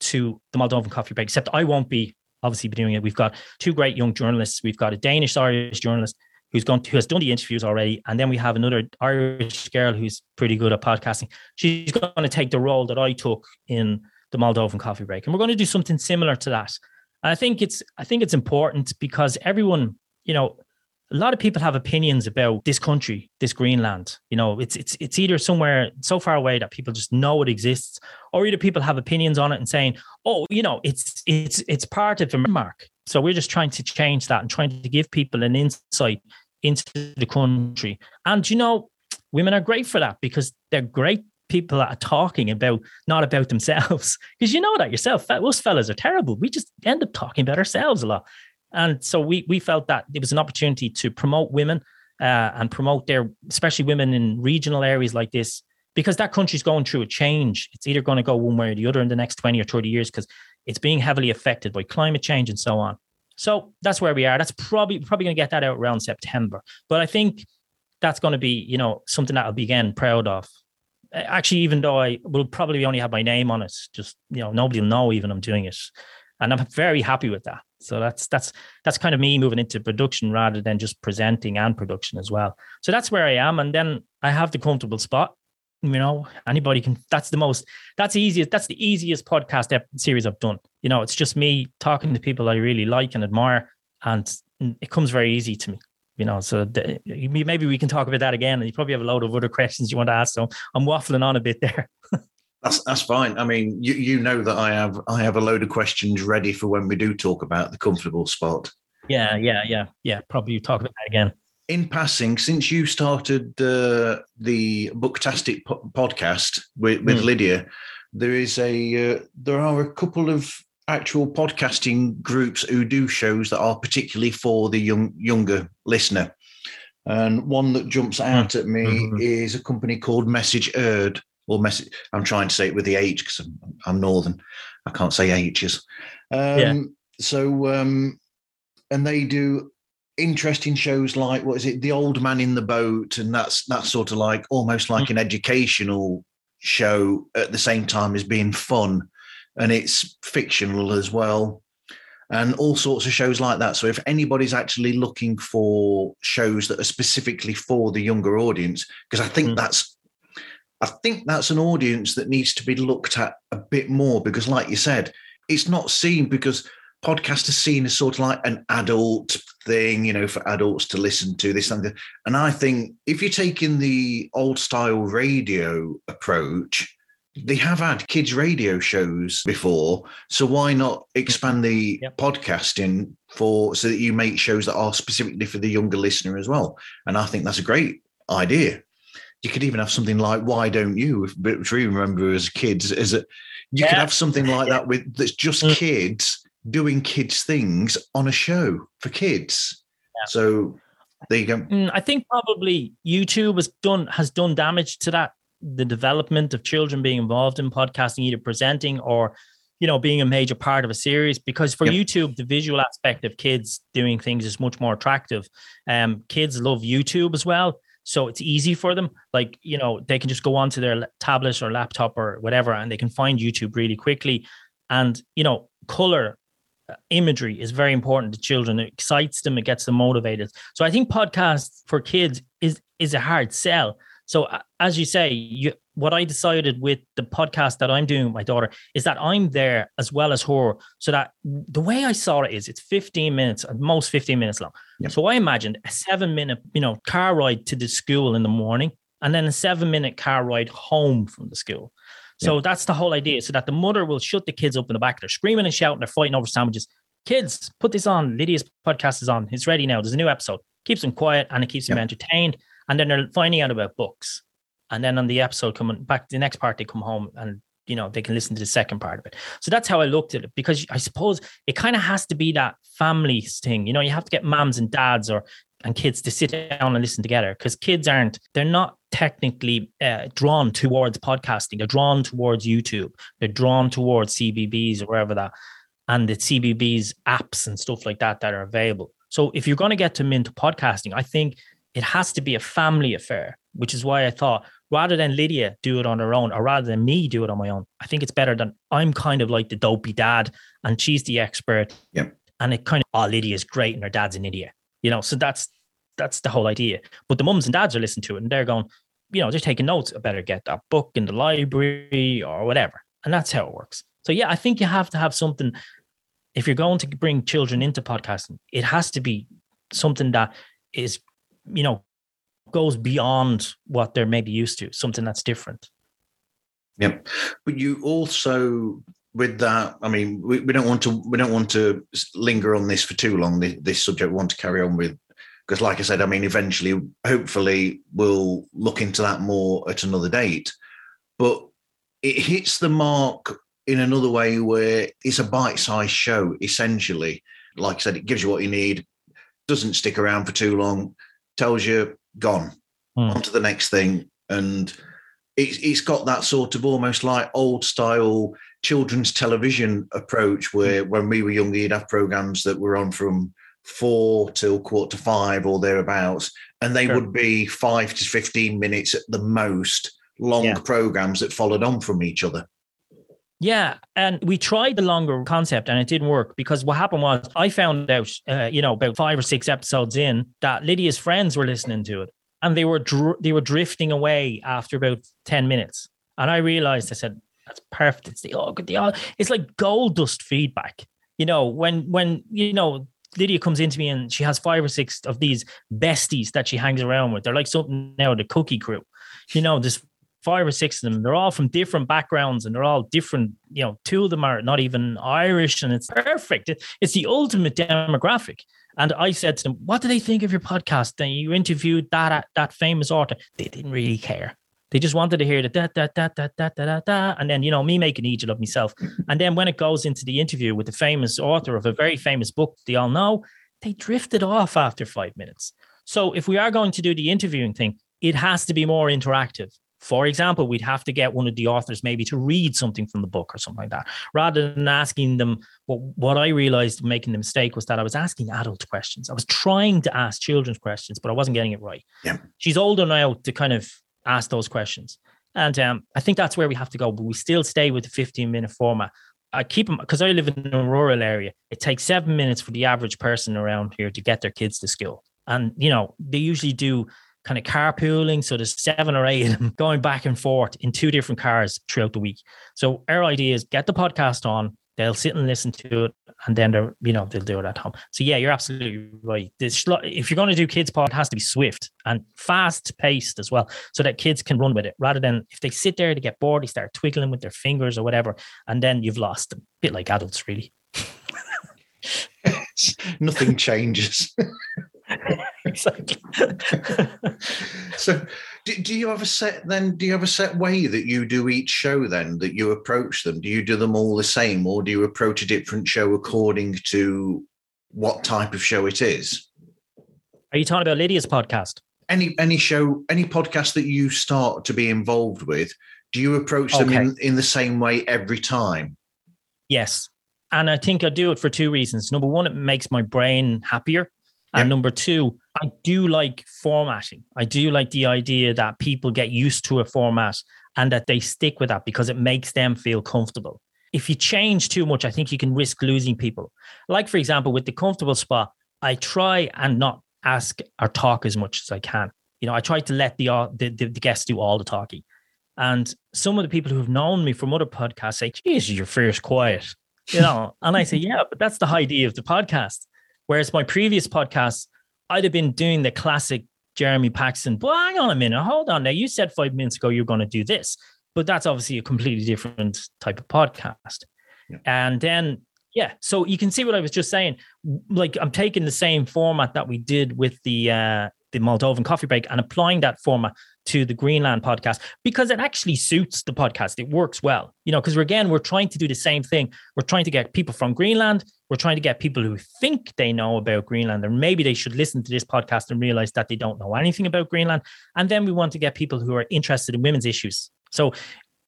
to the Moldovan Coffee Break, except I won't be obviously doing it. We've got 2 great young journalists. We've got a Danish-Irish journalist who has done the interviews already. And then we have another Irish girl who's pretty good at podcasting. She's going to take the role that I took in the Moldovan Coffee Break. And we're going to do something similar to that. And I think it's important because everyone, a lot of people have opinions about this country, this Greenland. It's either somewhere so far away that people just know it exists, or either people have opinions on it and saying, oh, it's part of Denmark. So we're just trying to change that and trying to give people an insight into the country. And, you know, women are great for that because they're great people that are talking about, not about themselves. Because you know that yourself, us fellas are terrible. We just end up talking about ourselves a lot. And so we felt that it was an opportunity to promote women and promote their, especially women in regional areas like this, because that country's going through a change. It's either going to go one way or the other in the next 20 or 30 years because it's being heavily affected by climate change and so on. So that's where we are. That's probably going to get that out around September. But I think that's going to be, you know, something that I'll be again proud of. Actually, even though I will probably only have my name on it, just, you know, nobody will know even I'm doing it. And I'm very happy with that. So that's kind of me moving into production rather than just presenting and production as well. So that's where I am. And then I have The Comfortable Spot. You know, anybody can, that's the easiest podcast series I've done. You know, it's just me talking to people I really like and admire, and it comes very easy to me, you know, so maybe we can talk about that again. And you probably have a load of other questions you want to ask. So I'm waffling on a bit there. That's fine. I mean, you know that I have a load of questions ready for when we do talk about The Comfortable Spot. Yeah. Probably talk about that again. In passing, since you started the Booktastic podcast with Lydia, there are a couple of actual podcasting groups who do shows that are particularly for the younger listener. And one that jumps out at me is a company called Message Erd, or Message. I'm trying to say it with the H because I'm Northern. I can't say H's. So, and they do interesting shows like, what is it, The Old Man in the Boat, and that's sort of like almost like an educational show at the same time as being fun, and it's fictional as well, and all sorts of shows like that. So if anybody's actually looking for shows that are specifically for the younger audience, because I think that's an audience that needs to be looked at a bit more, because like you said, it's not seen, because podcast is seen as sort of like an adult thing, you know, for adults to listen to, this and that. And I think if you're taking the old style radio approach, they have had kids radio shows before. So why not expand the podcasting so that you make shows that are specifically for the younger listener as well? And I think that's a great idea. You could even have something like Why Don't You, which we remember as kids. You could have something like that with that's just kids doing kids things on a show for kids. So there you go. I think probably YouTube has done damage to that, the development of children being involved in podcasting, either presenting or, you know, being a major part of a series, because for YouTube, the visual aspect of kids doing things is much more attractive. Kids love YouTube as well. So it's easy for them. Like, you know, they can just go onto their tablet or laptop or whatever, and they can find YouTube really quickly. And, you know, color imagery is very important to children. It excites them. It gets them motivated. So I think podcasts for kids is a hard sell. So as you say, what I decided with the podcast that I'm doing with my daughter is that I'm there as well as her. So that the way I saw it is it's 15 minutes, at most 15 minutes long. Yep. So I imagined a 7-minute, you know, car ride to the school in the morning, and then a 7-minute car ride home from the school. So that's the whole idea, so that the mother will shut the kids up in the back. They're screaming and shouting. They're fighting over sandwiches. Kids, put this on. Lydia's podcast is on. It's ready now. There's a new episode. Keeps them quiet and it keeps them entertained. And then they're finding out about books. And then on the episode coming back, the next part, they come home and, you know, they can listen to the second part of it. So that's how I looked at it, because I suppose it kind of has to be that family thing. You know, you have to get mums and dads and kids to sit down and listen together, because kids they're not technically drawn towards podcasting. They're drawn towards YouTube. They're drawn towards CBBS or wherever that, and the CBBS apps and stuff like that are available. So if you're going to get them into podcasting, I think it has to be a family affair, which is why I thought rather than Lydia do it on her own, or rather than me do it on my own, I think it's better than I'm kind of like the dopey dad and she's the expert. Yeah. And it kind of, Lydia's great and her dad's an idiot. You know, so that's the whole idea. But the mums and dads are listening to it and they're going, you know, they're taking notes. I better get that book in the library or whatever. And that's how it works. So, yeah, I think you have to have something. If you're going to bring children into podcasting, it has to be something that is, you know, goes beyond what they're maybe used to, something that's different. Yep. But you also with that, I mean, we don't want to linger on this for too long. This subject we want to carry on with, because, like I said, I mean, eventually, hopefully, we'll look into that more at another date. But it hits the mark in another way where it's a bite-sized show, essentially. Like I said, it gives you what you need, doesn't stick around for too long, tells you, gone, on to the next thing. And it's got that sort of almost like old-style children's television approach where when we were younger, you'd have programmes that were on from 4 till 4:45 or thereabouts, and they would be 5 to 15 minutes at the most, long programmes that followed on from each other. Yeah, and we tried the longer concept and it didn't work, because what happened was I found out, about 5 or 6 episodes in, that Lydia's friends were listening to it and they were drifting away after about 10 minutes. And I realized, I said, that's perfect. It's it's like gold dust feedback. You know, when Lydia comes into me and she has 5 or 6 of these besties that she hangs around with. They're like something now, the Cookie Crew, this 5 or 6 of them. They're all from different backgrounds and they're all different. 2 of them are not even Irish, and it's perfect. It's the ultimate demographic. And I said to them, what do they think of your podcast? Then you interviewed that famous author. They didn't really care. They just wanted to hear the da-da-da-da-da-da-da-da. And then, me making Egypt of myself. And then when it goes into the interview with the famous author of a very famous book they all know, they drifted off after 5 minutes. So if we are going to do the interviewing thing, it has to be more interactive. For example, we'd have to get one of the authors maybe to read something from the book or something like that, rather than asking them. What I realized making the mistake was that I was asking adult questions. I was trying to ask children's questions, but I wasn't getting it right. Yeah. She's older now to kind of ask those questions. And I think that's where we have to go, but we still stay with the 15-minute format. I keep them, because I live in a rural area. It takes 7 minutes for the average person around here to get their kids to school. And, they usually do kind of carpooling. So there's 7 or 8 of them going back and forth in 2 different cars throughout the week. So our idea is get the podcast on, they'll sit and listen to it, and then they'll do it at home. So yeah, you're absolutely right. If you're going to do kids pod, it has to be swift and fast paced as well, so that kids can run with it, rather than if they sit there, they get bored, they start twiddling with their fingers or whatever, and then you've lost them. A bit like adults, really. Nothing changes. Exactly. So do you have a set then? Do you have a set way that you do each show then, that you approach them? Do you do them all the same, or do you approach a different show according to what type of show it is? Are you talking about Lydia's podcast? Any show, any podcast that you start to be involved with, do you approach them in the same way every time? Yes. And I think I do it for 2 reasons. Number one, it makes my brain happier. And number 2, I do like formatting. I do like the idea that people get used to a format and that they stick with that, because it makes them feel comfortable. If you change too much, I think you can risk losing people. Like, for example, with the Comfortable Spot, I try and not ask or talk as much as I can. I try to let the guests do all the talking. And some of the people who have known me from other podcasts say, geez, you're fierce quiet. And I say, yeah, but that's the idea of the podcast. Whereas my previous podcast, I'd have been doing the classic Jeremy Paxton, well, hang on a minute, hold on now. You said 5 minutes ago you're going to do this. But that's obviously a completely different type of podcast. Yeah. And then, so you can see what I was just saying. Like, I'm taking the same format that we did with the Moldovan Coffee Break and applying that format to the Greenland podcast, because it actually suits the podcast. It works well, because we're trying to do the same thing. We're trying to get people from Greenland. We're trying to get people who think they know about Greenland, or maybe they should listen to this podcast and realize that they don't know anything about Greenland. And then we want to get people who are interested in women's issues. So,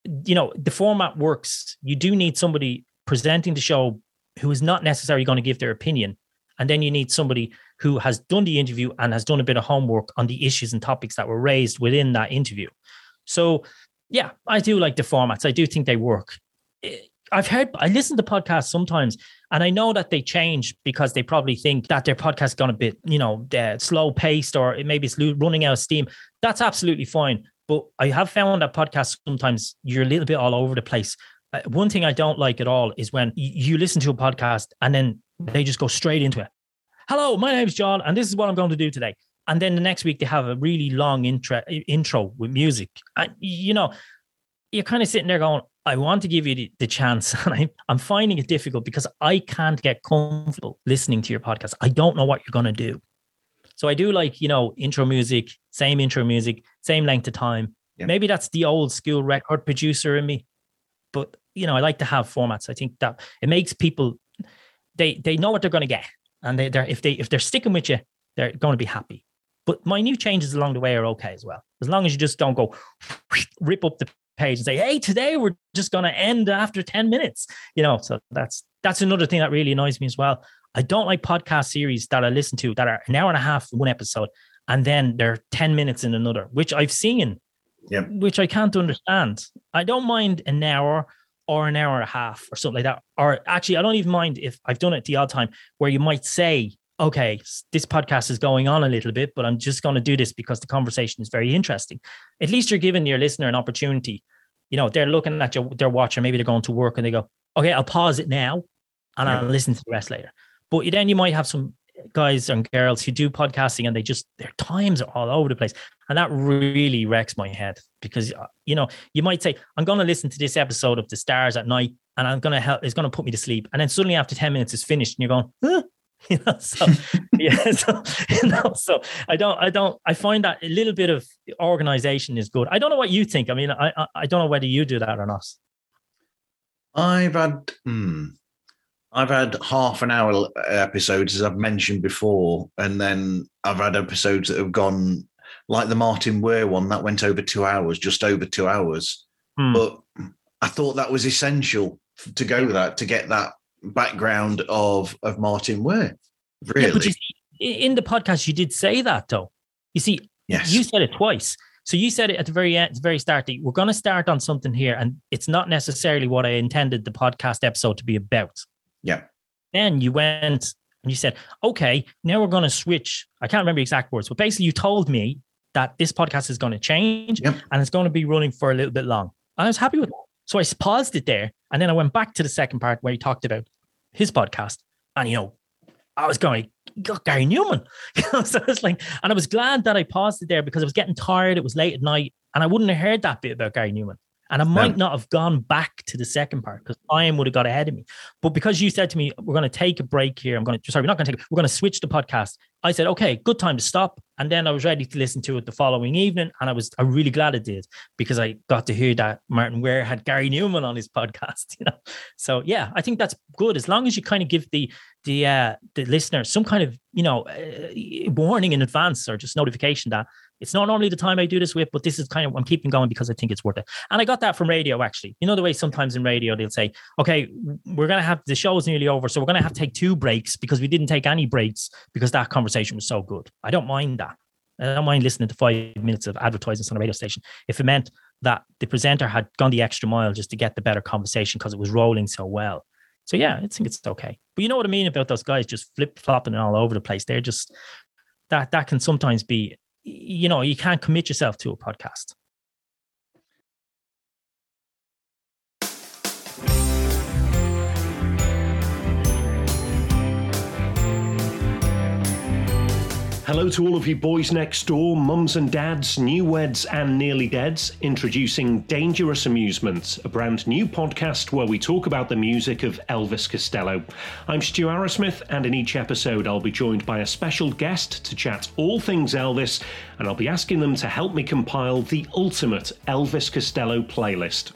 the format works. You do need somebody presenting the show who is not necessarily going to give their opinion. And then you need somebody who has done the interview and has done a bit of homework on the issues and topics that were raised within that interview. So, yeah, I do like the formats. I do think they work. I listen to podcasts sometimes, and I know that they change because they probably think that their podcast's gone a bit, slow paced, or maybe it's running out of steam. That's absolutely fine. But I have found that podcasts sometimes you're a little bit all over the place. One thing I don't like at all is when you listen to a podcast and then they just go straight into it. Hello, my name's John, and this is what I'm going to do today. And then the next week they have a really long intro with music. And, you're kind of sitting there going, I want to give you the chance, and I'm finding it difficult because I can't get comfortable listening to your podcast. I don't know what you're going to do. So I do like, you know, intro music, same length of time. Yeah. Maybe that's the old school record producer in me, but you know, I like to have formats. I think that it makes people, they know what they're going to get, and if they're sticking with you, they're going to be happy. But my new changes along the way are okay as well, as long as you just don't go rip up the page and say, hey, today we're just going to end after 10 minutes, you know. So that's another thing that really annoys me as well. I don't like podcast series that I listen to that are an hour and a half one episode, and then they're 10 minutes in another, which I've seen, yeah, which I can't understand. I don't mind an hour or an hour and a half or something like that. Or actually, I don't even mind if I've done it the odd time where you might say, okay, this podcast is going on a little bit, but I'm just going to do this because the conversation is very interesting. At least you're giving your listener an opportunity. You know, they're looking at you, they're watching, maybe they're going to work and they go, okay, I'll pause it now and I'll listen to the rest later. But then you might have some guys and girls who do podcasting and they just, their times are all over the place. And that really wrecks my head because, you know, you might say, I'm going to listen to this episode of The Stars at night and I'm going to help, it's going to put me to sleep. And then suddenly after 10 minutes it's finished and you're going, huh? You know, so yeah, so you know, so I find that a little bit of organization is good. I don't know what you think. I mean, I don't know whether you do that or not. I've had half an hour episodes, as I've mentioned before, and then I've had episodes that have gone like the Martyn Ware one that went over 2 hours, just over 2 hours. But I thought that was essential to go with that, to get that background of Martyn Ware, really. Yeah, but you see, in the podcast you did say that though. You see, yes, you said it twice. So you said it at the very end, the very start, that we're going to start on something here and it's not necessarily what I intended the podcast episode to be about. Yeah. Then you went and you said, okay, now we're going to switch. I can't remember the exact words, but basically you told me that this podcast is going to change, yep, and it's going to be running for a little bit long. I was happy with that. So I paused it there. And then I went back to the second part where he talked about his podcast. And, you know, I was going, got Gary Newman. So I was like, and I was glad that I paused it there because I was getting tired. It was late at night and I wouldn't have heard that bit about Gary Newman. And I might not have gone back to the second part because time would have got ahead of me. But because you said to me, we're going to take a break here. We're going to switch the podcast. I said, okay, good time to stop. And then I was ready to listen to it the following evening. And I'm really glad I did because I got to hear that Martyn Ware had Gary Newman on his podcast, you know? So yeah, I think that's good. As long as you kind of give the listener some kind of, you know, warning in advance or just notification that it's not normally the time I do this with, but this is kind of, I'm keeping going because I think it's worth it. And I got that from radio, actually. You know, the way sometimes in radio, they'll say, okay, we're going to have, the show's nearly over. So we're going to have to take 2 breaks because we didn't take any breaks because that conversation was so good. I don't mind that. I don't mind listening to 5 minutes of advertisements on a radio station if it meant that the presenter had gone the extra mile just to get the better conversation because it was rolling so well. So yeah, I think it's okay. But you know what I mean about those guys just flip-flopping all over the place. They're just, that can sometimes be, you know, you can't commit yourself to a podcast. Hello to all of you boys next door, mums and dads, new weds and nearly deads. Introducing Dangerous Amusements, a brand new podcast where we talk about the music of Elvis Costello. I'm Stu Arrowsmith, and in each episode I'll be joined by a special guest to chat all things Elvis, and I'll be asking them to help me compile the ultimate Elvis Costello playlist.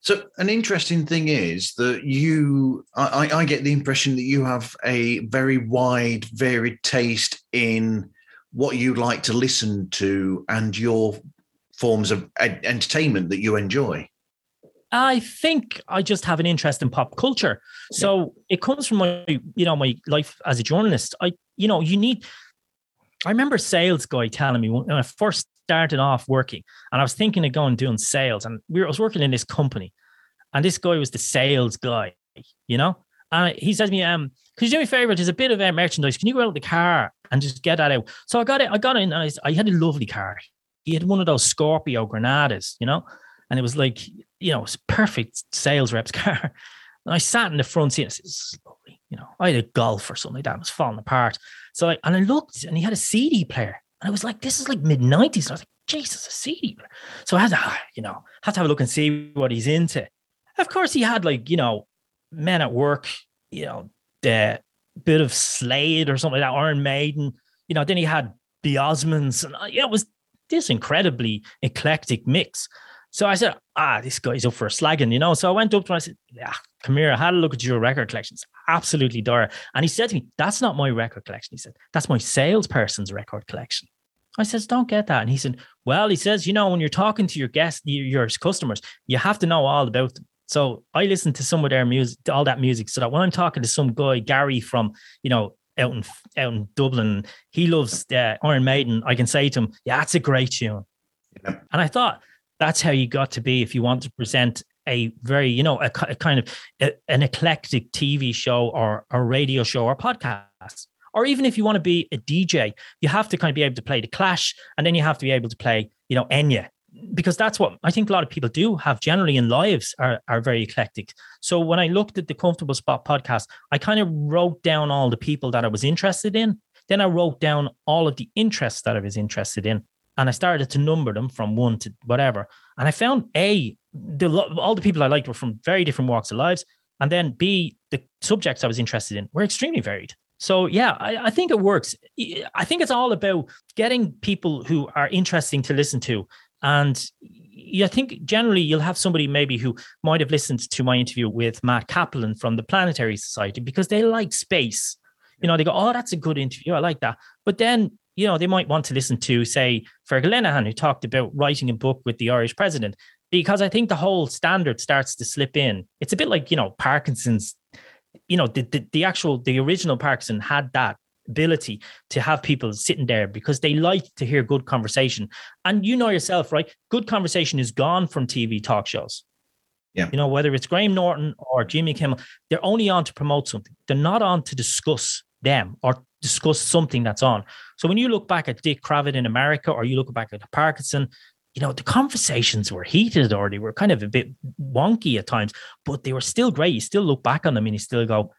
So an interesting thing is that I get the impression that you have a very wide, varied taste in what you like to listen to and your forms of entertainment that you enjoy. I think I just have an interest in pop culture. So it comes from my life as a journalist. I remember a sales guy telling me when I first started off working, and I was thinking of going and doing sales, and I was working in this company, and this guy was the sales guy, you know, and he says to me, could you do me a favor, there's a bit of merchandise, can you go out of the car and just get that out? So I got in, and I had a lovely car. He had one of those Scorpio Granadas, you know, and it was like, you know, it's perfect sales rep's car. And I sat in the front seat and I said, Ferrari, you know. I had a Golf or something like that. It was falling apart. So I looked and he had a CD player. And I was like, this is like mid-90s. And I was like, Jesus, a CD player. So I had to, you know, had to have a look and see what he's into. Of course, he had like, you know, Men at Work, you know, the bit of Slade or something like that, Iron Maiden. You know, then he had the Osmonds. And yeah, it was this incredibly eclectic mix. So I said, this guy's up for a slagging, you know. So I went up to him and I said, come here, I had a look at your record collections. Absolutely dire. And he said to me, that's not my record collection. He said, that's my salesperson's record collection. I says, don't get that. And he said, well, he says, you know, when you're talking to your guests, your customers, you have to know all about them. So I listen to some of their music, all that music, so that when I'm talking to some guy, Gary from, you know, out in Dublin, he loves Iron Maiden, I can say to him, yeah, that's a great tune. Yeah. And I thought that's how you got to be if you want to present a very, you know, a kind of an eclectic TV show or a radio show or podcast. Or even if you want to be a DJ, you have to kind of be able to play The Clash, and then you have to be able to play, you know, Enya. Because that's what I think a lot of people do have generally in lives are very eclectic. So when I looked at the Comfortable Spot podcast, I kind of wrote down all the people that I was interested in. Then I wrote down all of the interests that I was interested in. And I started to number them from one to whatever. And I found all the people I liked were from very different walks of lives. And then B, the subjects I was interested in were extremely varied. So yeah, I think it works. I think it's all about getting people who are interesting to listen to. And I think generally you'll have somebody maybe who might have listened to my interview with Matt Kaplan from the Planetary Society because they like space. You know, they go, oh, that's a good interview. I like that. But then, you know, they might want to listen to, say, Fergal Lenihan, who talked about writing a book with the Irish president, because I think the whole standard starts to slip in. It's a bit like, you know, Parkinson's, you know, the original Parkinson had that ability to have people sitting there because they like to hear good conversation. And you know yourself, right? Good conversation is gone from TV talk shows. Yeah. You know, whether it's Graham Norton or Jimmy Kimmel, they're only on to promote something. They're not on to discuss them or discuss something that's on. So when you look back at Dick Cavett in America, or you look back at Parkinson, you know, the conversations were heated or they were kind of a bit wonky at times, but they were still great. You still look back on them and you still go,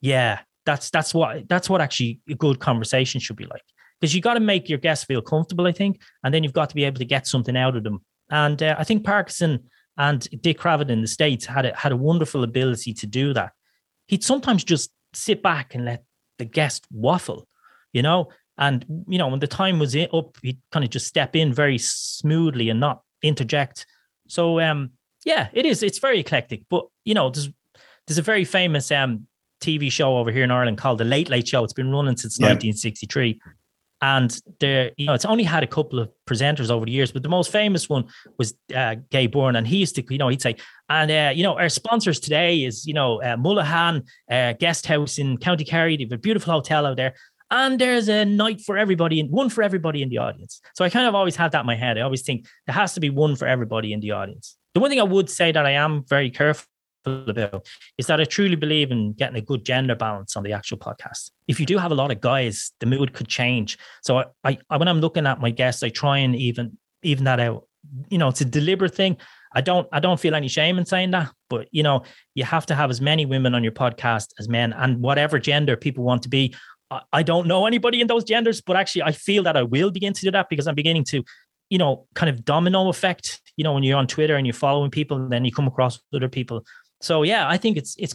yeah, That's what actually a good conversation should be like, because you got to make your guests feel comfortable, I think, and then you've got to be able to get something out of them. And I think Parkinson and Dick Cavett in the States had a wonderful ability to do that. He'd sometimes just sit back and let the guest waffle, you know. And you know, when the time was up, he'd kind of just step in very smoothly and not interject. So yeah, it's very eclectic. But you know, there's a very famous TV show over here in Ireland called The Late Late Show. It's been running since 1963, and there, you know, it's only had a couple of presenters over the years, but the most famous one was Gay Byrne, and he used to, you know, he'd say, and you know, our sponsors today is, you know, Mullahan Guest House in County Kerry. They have a beautiful hotel out there, and there's a night for everybody and one for everybody in the audience. So I kind of always had that in my head. I always think there has to be one for everybody in the audience. The one thing I would say that I am very careful about is that I truly believe in getting a good gender balance on the actual podcast. If you do have a lot of guys, the mood could change. So I when I'm looking at my guests, I try and even that out. You know, it's a deliberate thing. I don't feel any shame in saying that, but you know, you have to have as many women on your podcast as men, and whatever gender people want to be. I don't know anybody in those genders, but actually I feel that I will begin to do that, because I'm beginning to, you know, kind of domino effect, you know, when you're on Twitter and you're following people and then you come across other people. So yeah, I think I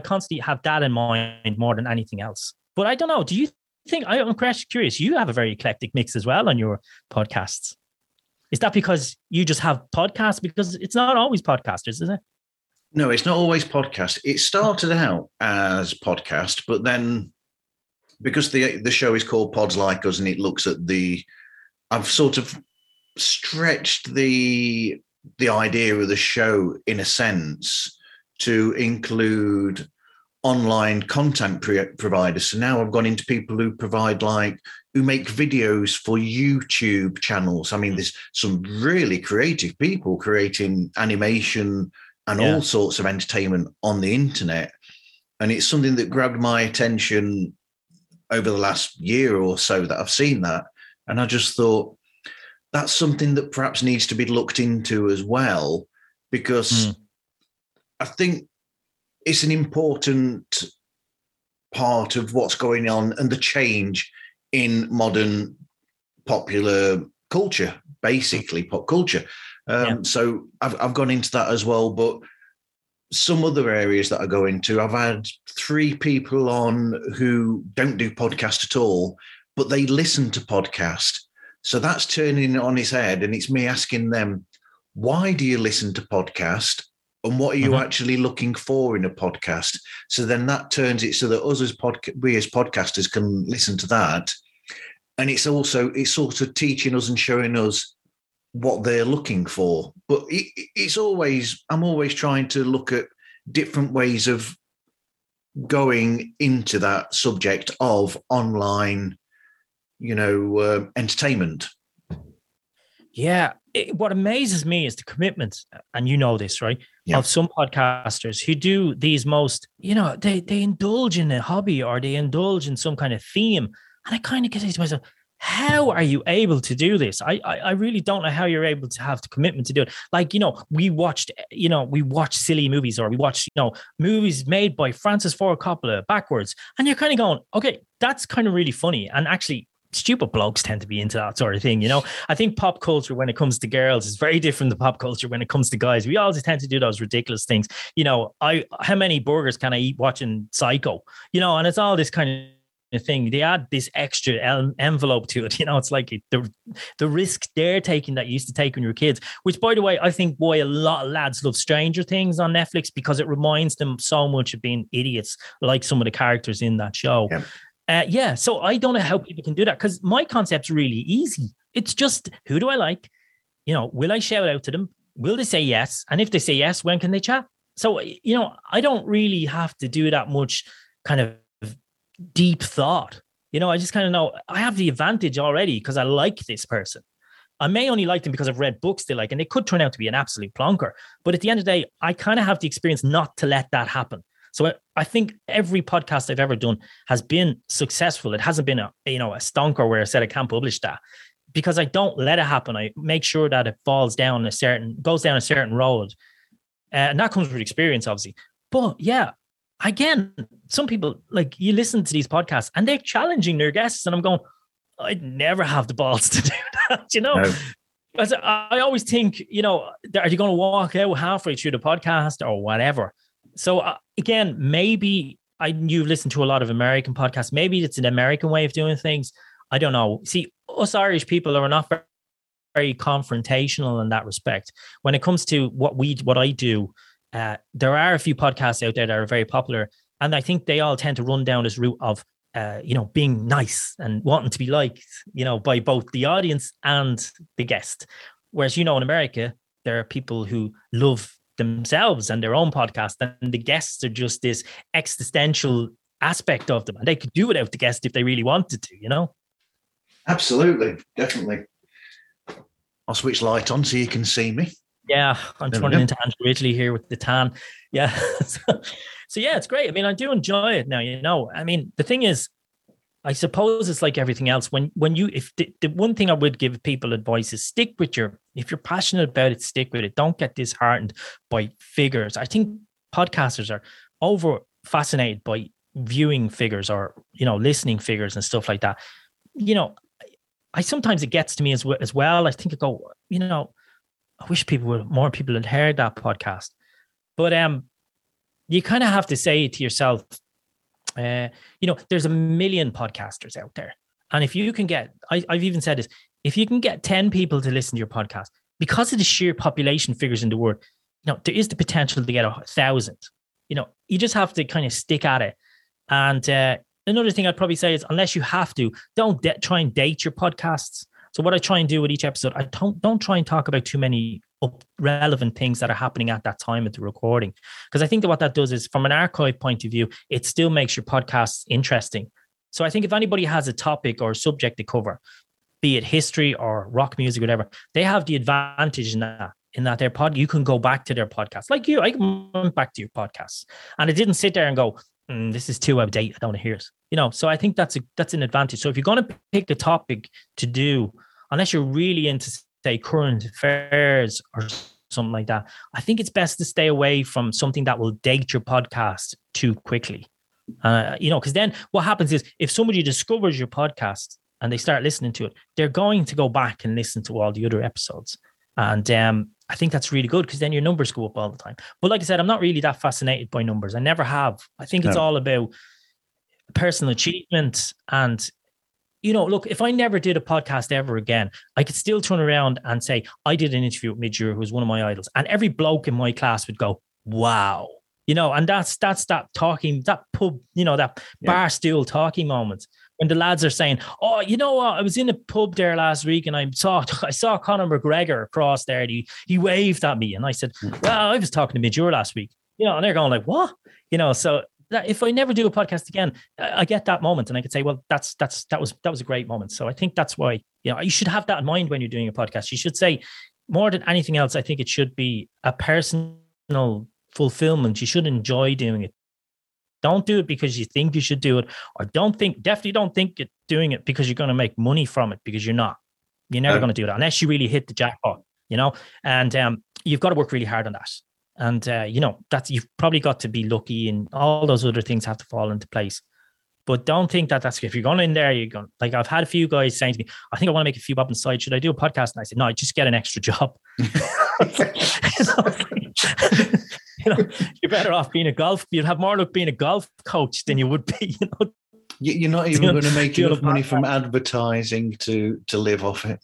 constantly have that in mind more than anything else. But I don't know. Do you think, I'm curious, you have a very eclectic mix as well on your podcasts. Is that because you just have podcasts? Because it's not always podcasters, is it? No, it's not always podcasts. It started out as podcast, but then because the show is called Pods Like Us, and it looks at I've sort of stretched the idea of the show in a sense to include online content providers. So now I've gone into people who provide, like, who make videos for YouTube channels. I mean, there's some really creative people creating animation and all sorts of entertainment on the internet. And it's something that grabbed my attention over the last year or so that I've seen that. And I just thought that's something that perhaps needs to be looked into as well, because I think it's an important part of what's going on and the change in modern popular culture, basically pop culture. So I've gone into that as well, but some other areas that I go into, I've had three people on who don't do podcast at all, but they listen to podcast. So that's turning it on its head, and it's me asking them, why do you listen to podcast? And what are you actually looking for in a podcast? So then that turns it so that us as we as podcasters can listen to that. And it's also, it's sort of teaching us and showing us what they're looking for. But it's always, I'm always trying to look at different ways of going into that subject of online, you know, entertainment. Yeah. What amazes me is the commitment, and you know this, right? Yeah. Of some podcasters who do these most, you know, they indulge in a hobby or they indulge in some kind of theme. And I kind of get to myself, how are you able to do this? I really don't know how you're able to have the commitment to do it. Like, you know, we watch silly movies, or we watch, you know, movies made by Francis Ford Coppola backwards. And you're kind of going, okay, that's kind of really funny. And actually, stupid blokes tend to be into that sort of thing, you know. I think pop culture when it comes to girls is very different to pop culture when it comes to guys. We always tend to do those ridiculous things, you know. How many burgers can I eat watching Psycho, you know? And it's all this kind of thing. They add this extra envelope to it, you know. It's like the risk they're taking that you used to take when you were kids. Which, by the way, I think why a lot of lads love Stranger Things on Netflix, because it reminds them so much of being idiots, like some of the characters in that show. Yeah. So I don't know how people can do that, because my concept's really easy. It's just, who do I like? You know, will I shout out to them? Will they say yes? And if they say yes, when can they chat? So, you know, I don't really have to do that much kind of deep thought. You know, I just kind of know I have the advantage already because I like this person. I may only like them because I've read books they like, and they could turn out to be an absolute plonker. But at the end of the day, I kind of have the experience not to let that happen. So I think every podcast I've ever done has been successful. It hasn't been a stonker where I said I can't publish that, because I don't let it happen. I make sure that it goes down a certain road. And that comes with experience, obviously. But yeah, again, some people, like, you listen to these podcasts and they're challenging their guests, and I'm going, I'd never have the balls to do that, you know? No. Because I always think, you know, are you going to walk out halfway through the podcast or whatever? So again, maybe you've listened to a lot of American podcasts. Maybe it's an American way of doing things. I don't know. See, us Irish people are not very confrontational in that respect. When it comes to what I do, there are a few podcasts out there that are very popular, and I think they all tend to run down this route of being nice and wanting to be liked, you know, by both the audience and the guest. Whereas, you know, in America, there are people who love themselves and their own podcast, and the guests are just this existential aspect of them, and they could do without the guest if they really wanted to, you know. Absolutely, definitely. I'll switch light on so you can see me. Yeah, I'm turning into Andrew Ridgely here with the tan. Yeah. So yeah, it's great. I mean, I do enjoy it now, you know. I mean, the thing is, I suppose it's like everything else. If the one thing I would give people advice is if you're passionate about it, stick with it. Don't get disheartened by figures. I think podcasters are over fascinated by viewing figures or, you know, listening figures and stuff like that. You know, I sometimes it gets to me as well. I think I go, you know, I wish more people had heard that podcast. But you kind of have to say to yourself, you know, there's a million podcasters out there. And if you can get, I've even said this, if you can get 10 people to listen to your podcast, because of the sheer population figures in the world, you know, there is the potential to get 1,000. You know, you just have to kind of stick at it. And another thing I'd probably say is, unless you have to, don't try and date your podcasts. So what I try and do with each episode, I don't try and talk about too many relevant things that are happening at that time at the recording, because I think that what that does is, from an archive point of view, it still makes your podcasts interesting. So I think if anybody has a topic or a subject to cover, be it history or rock music, whatever, they have the advantage in that their pod, you can go back to their podcast. Like you, I went back to your podcasts, and I didn't sit there and go, this is too out of date, I don't want to hear it. You know, so I think that's an advantage. So if you're going to pick a topic to do, unless you're really into, say, current affairs or something like that, I think it's best to stay away from something that will date your podcast too quickly. You know, because then what happens is if somebody discovers your podcast and they start listening to it, they're going to go back and listen to all the other episodes. And I think that's really good because then your numbers go up all the time. But like I said, I'm not really that fascinated by numbers. I never have. I think it's all about personal achievement. And, you know, look, if I never did a podcast ever again, I could still turn around and say, I did an interview with Midge Ure, who was one of my idols. And every bloke in my class would go, wow. You know, and that's that talking, that pub, you know, that bar stool talking moment when the lads are saying, oh, you know what? I was in a pub there last week and I saw Conor McGregor across there and he waved at me. And I said, well, I was talking to Midge Ure last week, you know, and they're going like, what? You know, so that, if I never do a podcast again, I get that moment and I could say, well, that was a great moment. So I think that's why, you know, you should have that in mind when you're doing a podcast. You should say more than anything else. I think it should be a personal fulfillment. You should enjoy doing it. Don't do it because you think you should do it, or definitely don't think you're doing it because you're going to make money from it, because you're not. You're never going to do that unless you really hit the jackpot, you know. And you've got to work really hard on that. And you know, that's, you've probably got to be lucky, and all those other things have to fall into place. But don't think that's if you're going in there, you're going, like, I've had a few guys saying to me, I think I want to make a few bob inside. Should I do a podcast? And I said, no, just get an extra job. You know, you're better off being a golf. You'd have more luck being a golf coach than you would be. You know, you're not even going to make enough money from advertising to live off it.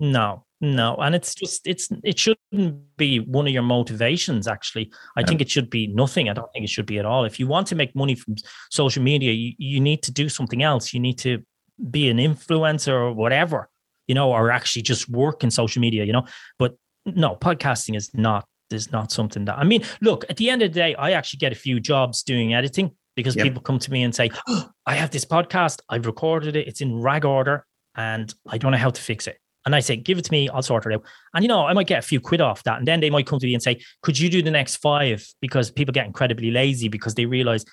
No, and it shouldn't be one of your motivations. Actually, I think it should be nothing. I don't think it should be at all. If you want to make money from social media, you need to do something else. You need to be an influencer or whatever, you know, or actually just work in social media, you know. But no, podcasting is not. There's not something that, I mean, look, at the end of the day, I actually get a few jobs doing editing because people come to me and say, oh, I have this podcast. I've recorded it. It's in rag order and I don't know how to fix it. And I say, give it to me. I'll sort it out. And, you know, I might get a few quid off that. And then they might come to me and say, could you do the next 5? Because people get incredibly lazy because they realize,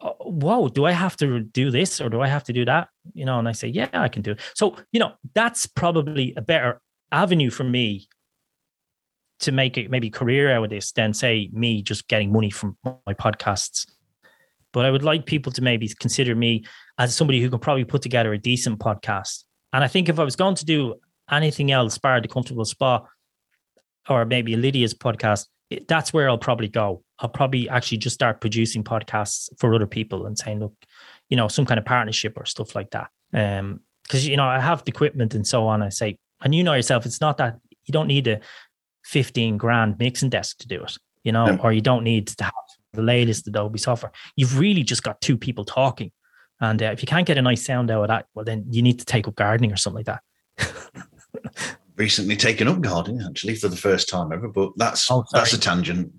oh, whoa, do I have to do this or do I have to do that? You know, and I say, yeah, I can do it. So, you know, that's probably a better avenue for me to make it maybe career out of this than say me just getting money from my podcasts. But I would like people to maybe consider me as somebody who can probably put together a decent podcast. And I think if I was going to do anything else, bar The Comfortable Spot or maybe Lydia's podcast, that's where I'll probably go. I'll probably actually just start producing podcasts for other people and saying, look, you know, some kind of partnership or stuff like that. Because, you know, I have the equipment and so on. I say, and you know yourself, it's not that you don't need a 15 grand mixing desk to do it, you know, or you don't need to have the latest Adobe software. You've really just got 2 people talking. And if you can't get a nice sound out of that, well, then you need to take up gardening or something like that. Recently taken up gardening, actually, for the first time ever, but that's a tangent.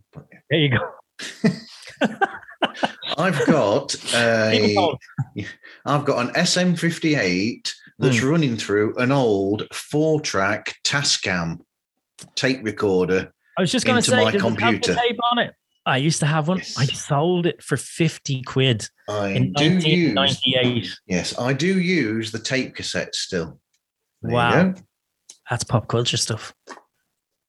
There you go. I've got an SM58 that's running through an old 4-track Tascam tape recorder. I was just going to say, my computer. Have tape on it? I used to have one. Yes. I sold it for 50 quid in 1998. Yes, I do use the tape cassette still. There wow, that's pop culture stuff.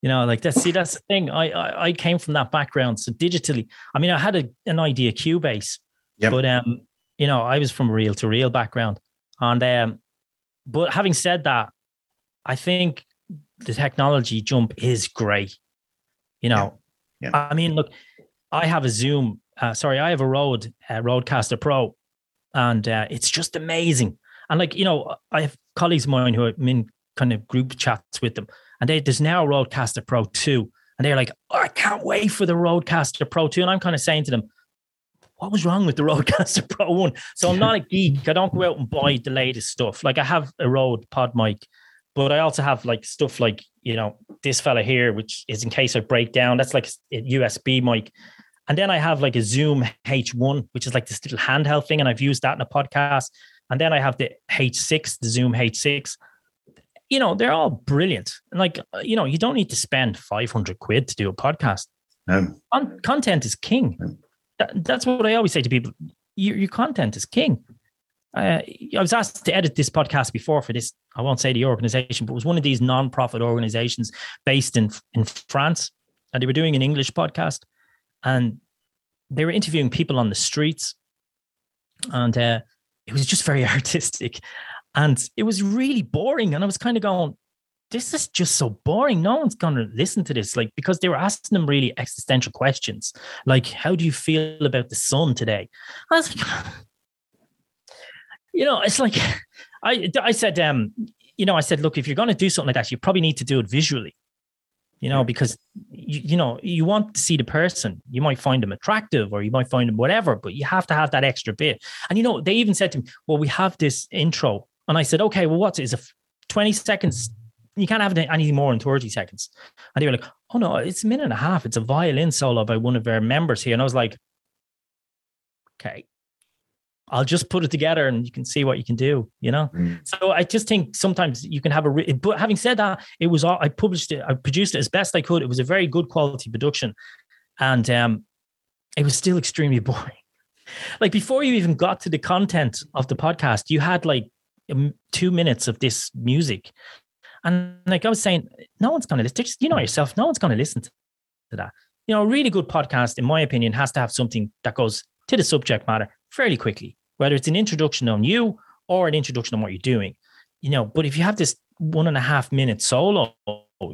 You know, like that's the thing. I came from that background, so digitally. I mean, I had an idea Cubase, but you know, I was from reel to reel background, and but having said that, I think the technology jump is great. You know, I mean, look, I have a Rode Rodecaster Pro, and it's just amazing. And like, you know, I have colleagues of mine who I'm in kind of group chats with them, and there's now a Rodecaster Pro 2, and they're like, oh, I can't wait for the Rodecaster Pro 2. And I'm kind of saying to them, what was wrong with the Rodecaster Pro 1? So I'm not a geek. I don't go out and buy the latest stuff. Like I have a Rode pod mic, but I also have like stuff like, you know, this fella here, which is in case I break down. That's like a USB mic. And then I have like a Zoom H1, which is like this little handheld thing. And I've used that in a podcast. And then I have the H6, the Zoom H6. You know, they're all brilliant. And like, you know, you don't need to spend 500 quid to do a podcast. No. Content is king. No. That's what I always say to people. Your content is king. I was asked to edit this podcast before for this, I won't say the organization, but it was one of these non-profit organizations based in France, and they were doing an English podcast, and they were interviewing people on the streets, And it was just very artistic and it was really boring. And I was kind of going, this is just so boring. No one's going to listen to this. Like, because they were asking them really existential questions. Like, how do you feel about the sun today? I was like, you know, it's like, I said, you know, I said, look, if you're going to do something like that, you probably need to do it visually, you know, because, you know, you want to see the person. You might find them attractive or you might find them whatever, but you have to have that extra bit. And, you know, they even said to me, well, we have this intro. And I said, okay, well, what is it? 20 seconds. You can't have anything more than 30 seconds. And they were like, oh, no, it's a minute and a half. It's a violin solo by one of our members here. And I was like, okay, I'll just put it together and you can see what you can do, you know? Mm. So I just think sometimes you can have but having said that, it was all, I produced it as best I could. It was a very good quality production. And it was still extremely boring. Like before you even got to the content of the podcast, you had like 2 minutes of this music. And like I was saying, no one's going to listen. You know yourself, no one's going to listen to that. You know, a really good podcast, in my opinion, has to have something that goes to the subject matter fairly quickly, whether it's an introduction on you or an introduction on what you're doing, you know. But if you have this 1.5 minute solo,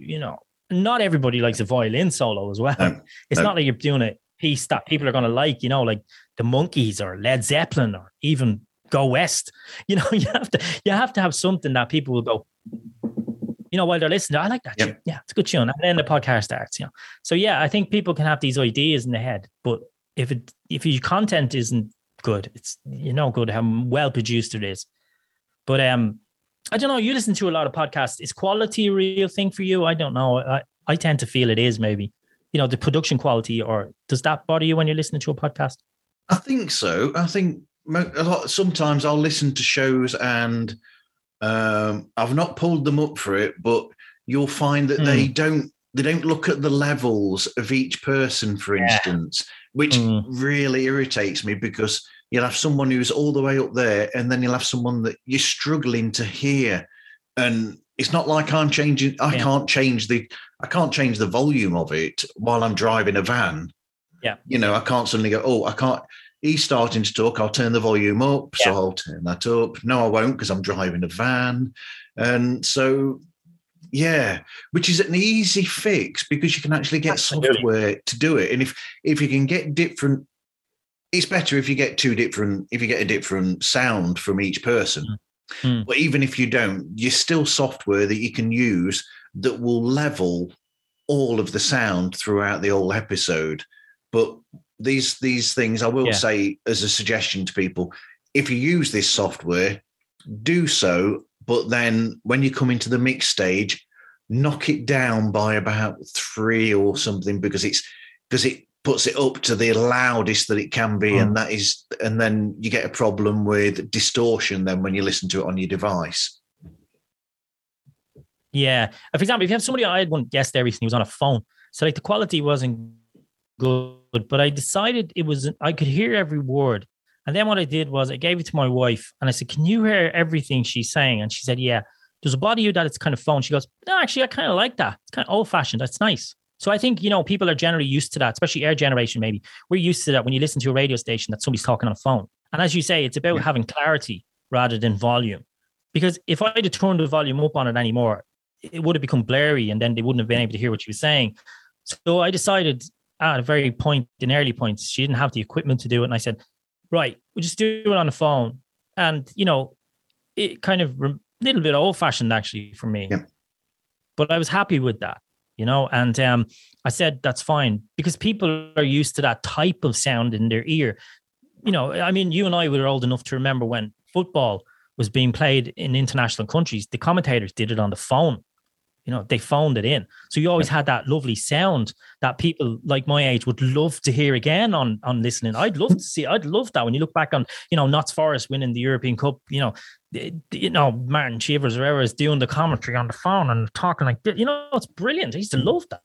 you know, not everybody likes a violin solo as well. It's not like you're doing a piece that people are going to like, you know, like the Monkees or Led Zeppelin or even Go West. You know, you have to have something that people will go, you know, while they're listening, I like that. Yep. Yeah, it's a good tune. And then the podcast starts, you know. So yeah, I think people can have these ideas in the head, but if your content isn't good, it's, you know, good how well produced it is. But I don't know. You listen to a lot of podcasts. Is quality a real thing for you? I don't know. I tend to feel it is, maybe. You know, the production quality, or does that bother you when you're listening to a podcast? I think so. I think a lot. Sometimes I'll listen to shows and. I've not pulled them up for it, but you'll find that they don't look at the levels of each person, for instance, which really irritates me, because you'll have someone who's all the way up there and then you'll have someone that you're struggling to hear. And it's not like I can't change the volume of it while I'm driving a van. Yeah. You know, I can't suddenly go, oh, I can't. He's starting to talk, I'll turn the volume up, so I'll turn that up. No, I won't, because I'm driving a van. And so, yeah, which is an easy fix, because you can actually get software to do it. And if you can get different, it's better if you get a different sound from each person. Mm. But even if you don't, you're still software that you can use that will level all of the sound throughout the whole episode. But these things, I will say as a suggestion to people, if you use this software, do so, but then when you come into the mix stage, knock it down by about 3 or something, because it puts it up to the loudest that it can be, and then you get a problem with distortion then when you listen to it on your device. Yeah. For example, if you have somebody, I had one guest there recently, he was on a phone, so like the quality wasn't good, but I decided I could hear every word. And then what I did was I gave it to my wife and I said, can you hear everything she's saying? And she said, yeah. Does it bother you that it's kind of phone? She goes, no, actually, I kind of like that. It's kind of old fashioned. That's nice. So I think, you know, people are generally used to that, especially our generation, maybe. We're used to that when you listen to a radio station that somebody's talking on a phone. And as you say, it's about having clarity rather than volume. Because if I had turned the volume up on it anymore, it would have become blurry and then they wouldn't have been able to hear what she was saying. So I decided, at a very point in early points, she didn't have the equipment to do it. And I said, right, we'll just do it on the phone. And, you know, it kind of a little bit old fashioned actually for me, but I was happy with that, you know? And I said, that's fine, because people are used to that type of sound in their ear. You know, I mean, you and I were old enough to remember when football was being played in international countries, the commentators did it on the phone. You know, they phoned it in. So you always had that lovely sound that people like my age would love to hear again on listening. I'd love that when you look back on, you know, Notts Forest winning the European Cup, you know, Martin Chivers or whoever is doing the commentary on the phone and talking like this. You know, it's brilliant. I used to love that.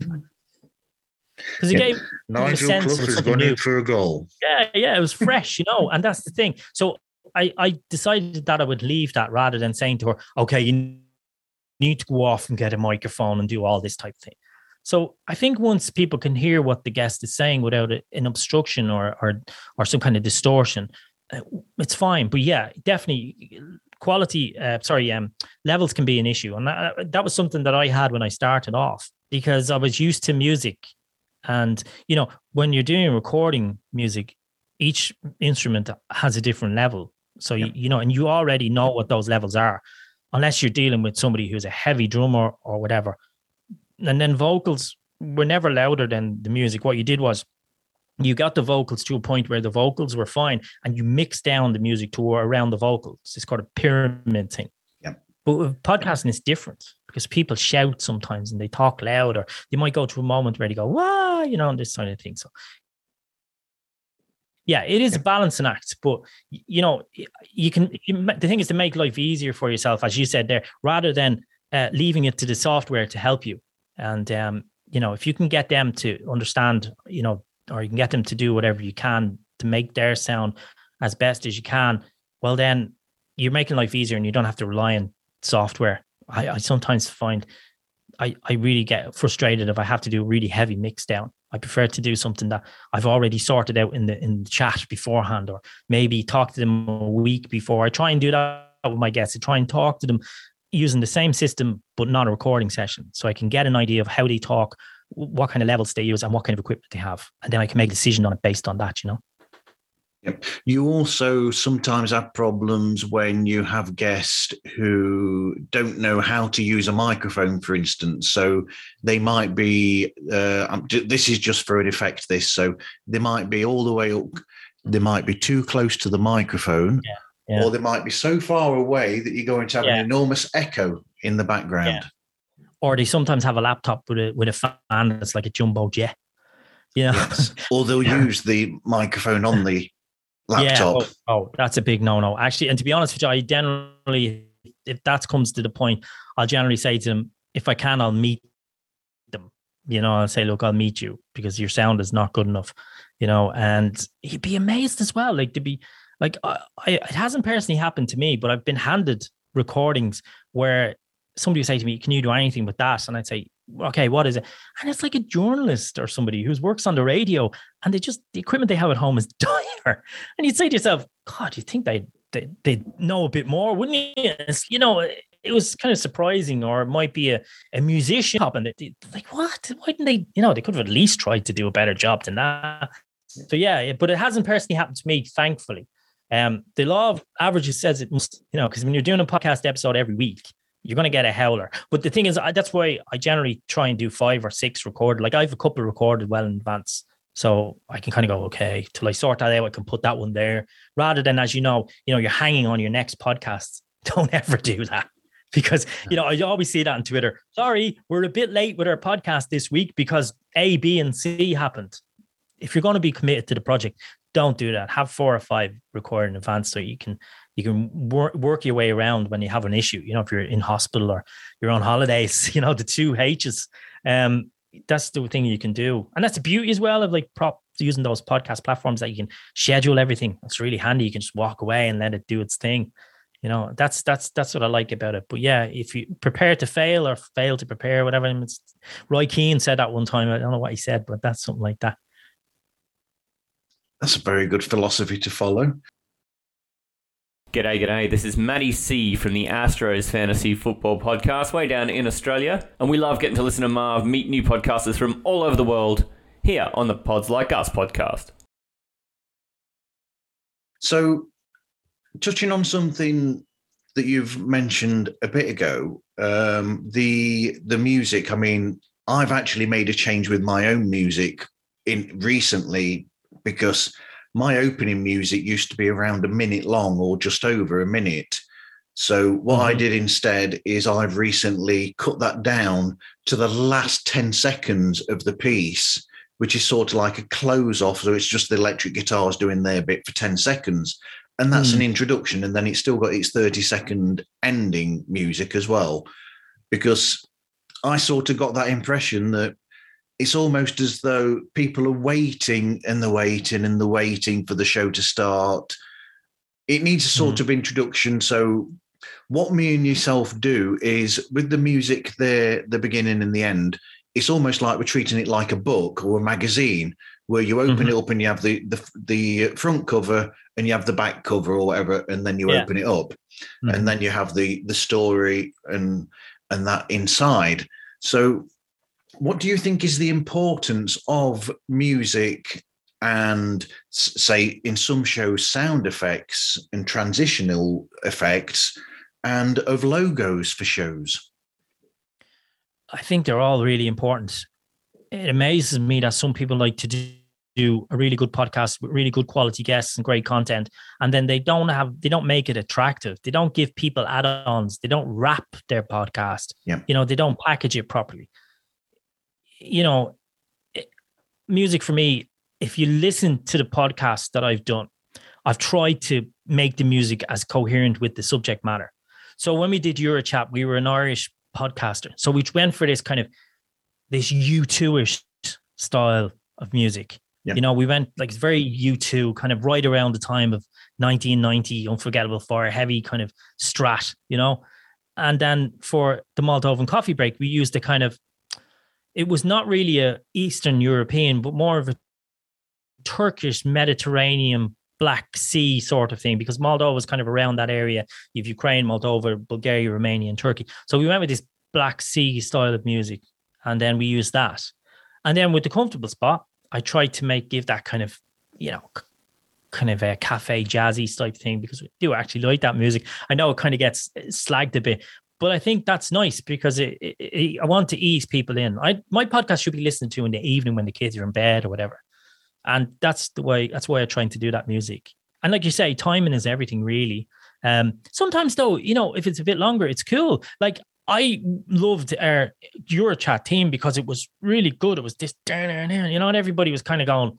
Because it gave Nigel Clough is going in for a goal. Yeah, yeah, it was fresh, you know, and that's the thing. So I decided that I would leave that rather than saying to her, okay, you need to go off and get a microphone and do all this type of thing. So I think once people can hear what the guest is saying without an obstruction or some kind of distortion, it's fine. But yeah, definitely quality, levels can be an issue. And that was something that I had when I started off, because I was used to music. And, you know, when you're doing recording music, each instrument has a different level. So, you know, and you already know what those levels are, unless you're dealing with somebody who's a heavy drummer or whatever. And then vocals were never louder than the music. What you did was you got the vocals to a point where the vocals were fine, and you mixed down the music to around the vocals. It's called a pyramid thing. Yeah. But with podcasting, it's different, because people shout sometimes and they talk loud, or they might go to a moment where they go, wow, you know, and this kind of thing. So yeah, it is a balancing act, but you know, the thing is to make life easier for yourself, as you said there, rather than leaving it to the software to help you. And, you know, if you can get them to understand, you know, or you can get them to do whatever you can to make their sound as best as you can, well, then you're making life easier and you don't have to rely on software. I sometimes find I really get frustrated if I have to do a really heavy mix down. I prefer to do something that I've already sorted out in the chat beforehand, or maybe talk to them a week before. I try and do that with my guests. I try and talk to them using the same system, but not a recording session. So I can get an idea of how they talk, what kind of levels they use, and what kind of equipment they have. And then I can make a decision on it based on that, you know? Yep. You also sometimes have problems when you have guests who don't know how to use a microphone, for instance. So they might be, this is just for an effect, this. So they might be all the way up, they might be too close to the microphone, or they might be so far away that you're going to have an enormous echo in the background. Yeah. Or they sometimes have a laptop with a fan that's like a jumbo jet. Yeah. Yes. Or they'll use the microphone on the laptop. Yeah. Oh, that's a big no-no. Actually, and to be honest with you, I generally, if that comes to the point, I'll generally say to them, if I can, I'll meet them. You know, I'll say, look, I'll meet you because your sound is not good enough, you know, and he'd be amazed as well. Like, to be like, it hasn't personally happened to me, but I've been handed recordings where somebody would say to me, can you do anything with that? And I'd say, okay, what is it? And it's like a journalist or somebody who works on the radio, and the equipment they have at home is dire. And you'd say to yourself, God, you think they'd know a bit more, wouldn't you? It's, you know, it was kind of surprising. Or it might be a musician, and like, what? Why didn't they? You know, they could have at least tried to do a better job than that. So yeah, but it hasn't personally happened to me, thankfully. The law of averages says it must, you know, because when you're doing a podcast episode every week, you're going to get a howler. But the thing is, that's why I generally try and do 5 or 6 recorded. Like, I have a couple recorded well in advance. So I can kind of go, okay, till I sort that out, I can put that one there. Rather than, as you know, you're hanging on your next podcast. Don't ever do that. Because, you know, I always see that on Twitter. Sorry, we're a bit late with our podcast this week because A, B, and C happened. If you're going to be committed to the project, don't do that. Have 4 or 5 recorded in advance so you can work your way around when you have an issue. You know, if you're in hospital or you're on holidays, you know, the 2 H's. That's the thing you can do. And that's the beauty as well of like using those podcast platforms, that you can schedule everything. It's really handy. You can just walk away and let it do its thing. You know, that's what I like about it. But yeah, if you prepare to fail or fail to prepare, whatever. Roy Keane said that one time. I don't know what he said, but that's something like that. That's a very good philosophy to follow. G'day, this is Matty C from the Astros Fantasy Football Podcast, way down in Australia, and we love getting to listen to Marv meet new podcasters from all over the world here on the Pods Like Us podcast. So, touching on something that you've mentioned a bit ago, the music, I mean, I've actually made a change with my own music recently because my opening music used to be around a minute long or just over a minute. So what I did instead is I've recently cut that down to the last 10 seconds of the piece, which is sort of like a close off. So it's just the electric guitars doing their bit for 10 seconds. And that's an introduction. And then it's still got its 30-second ending music as well, because I sort of got that impression that it's almost as though people are waiting for the show to start. It needs a sort of introduction. So what me and yourself do is with the music there, the beginning and the end, it's almost like we're treating it like a book or a magazine where you open it up and you have the front cover and you have the back cover or whatever, and then you open it up and then you have the story and that inside. So what do you think is the importance of music and, say, in some shows, sound effects and transitional effects and of logos for shows? I think they're all really important. It amazes me that some people like to do a really good podcast with really good quality guests and great content, and then they don't make it attractive. They don't give people add-ons. They don't wrap their podcast. Yeah. You know, they don't package it properly. You know, music for me, if you listen to the podcast that I've done, I've tried to make the music as coherent with the subject matter. So when we did EuroChat, we were an Irish podcaster. So we went for this kind of this U2-ish style of music. Yeah. You know, we went like it's very U2, kind of right around the time of 1990, Unforgettable Fire, heavy kind of strat, you know. And then for the Moldovan Coffee Break, we used the kind of, it was not really a Eastern European, but more of a Turkish Mediterranean Black Sea sort of thing, because Moldova was kind of around that area. You have Ukraine, Moldova, Bulgaria, Romania, and Turkey. So we went with this Black Sea style of music. And then we use that. And then with the Comfortable Spot, I tried to give that kind of, you know, kind of a cafe jazzy type thing, because we do actually like that music. I know it kind of gets slagged a bit, but I think that's nice because I want to ease people in. My podcast should be listened to in the evening when the kids are in bed or whatever. And that's why I'm trying to do that music. And like you say, timing is everything really. Sometimes though, you know, if it's a bit longer, it's cool. Like, I loved our EuroChat team because it was really good. It was this, you know, and everybody was kind of going,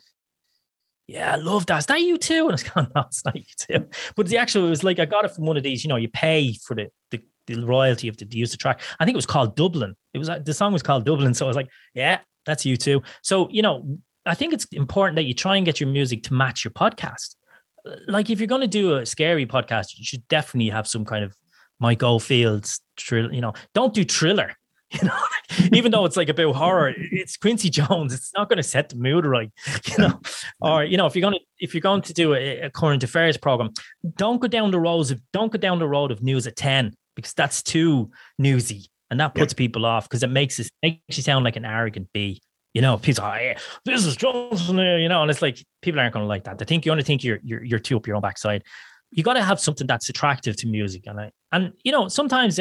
yeah, I love that. Is that you too? And I was going, no, it's not you too. But it was like, I got it from one of these, you know, you pay for the royalty of the use of track. I think it was called Dublin. The song was called Dublin. So I was like, yeah, that's you too. So, you know, I think it's important that you try and get your music to match your podcast. Like, if you're going to do a scary podcast, you should definitely have some kind of Mike Oldfield's Thriller. You know, don't do Thriller. You know, even though it's like a bit of horror, it's Quincy Jones. It's not going to set the mood right. You know, or you know, if you're going to do a current affairs program, don't go down the roads. Don't go down the road of news at 10, because that's too newsy and that puts people off, because it makes you sound like an arrogant bee. You know, people are, yeah, this is Johnson, you know, and it's like, people aren't going to like that. They think you're too up your own backside. You got to have something that's attractive to music. And you know, sometimes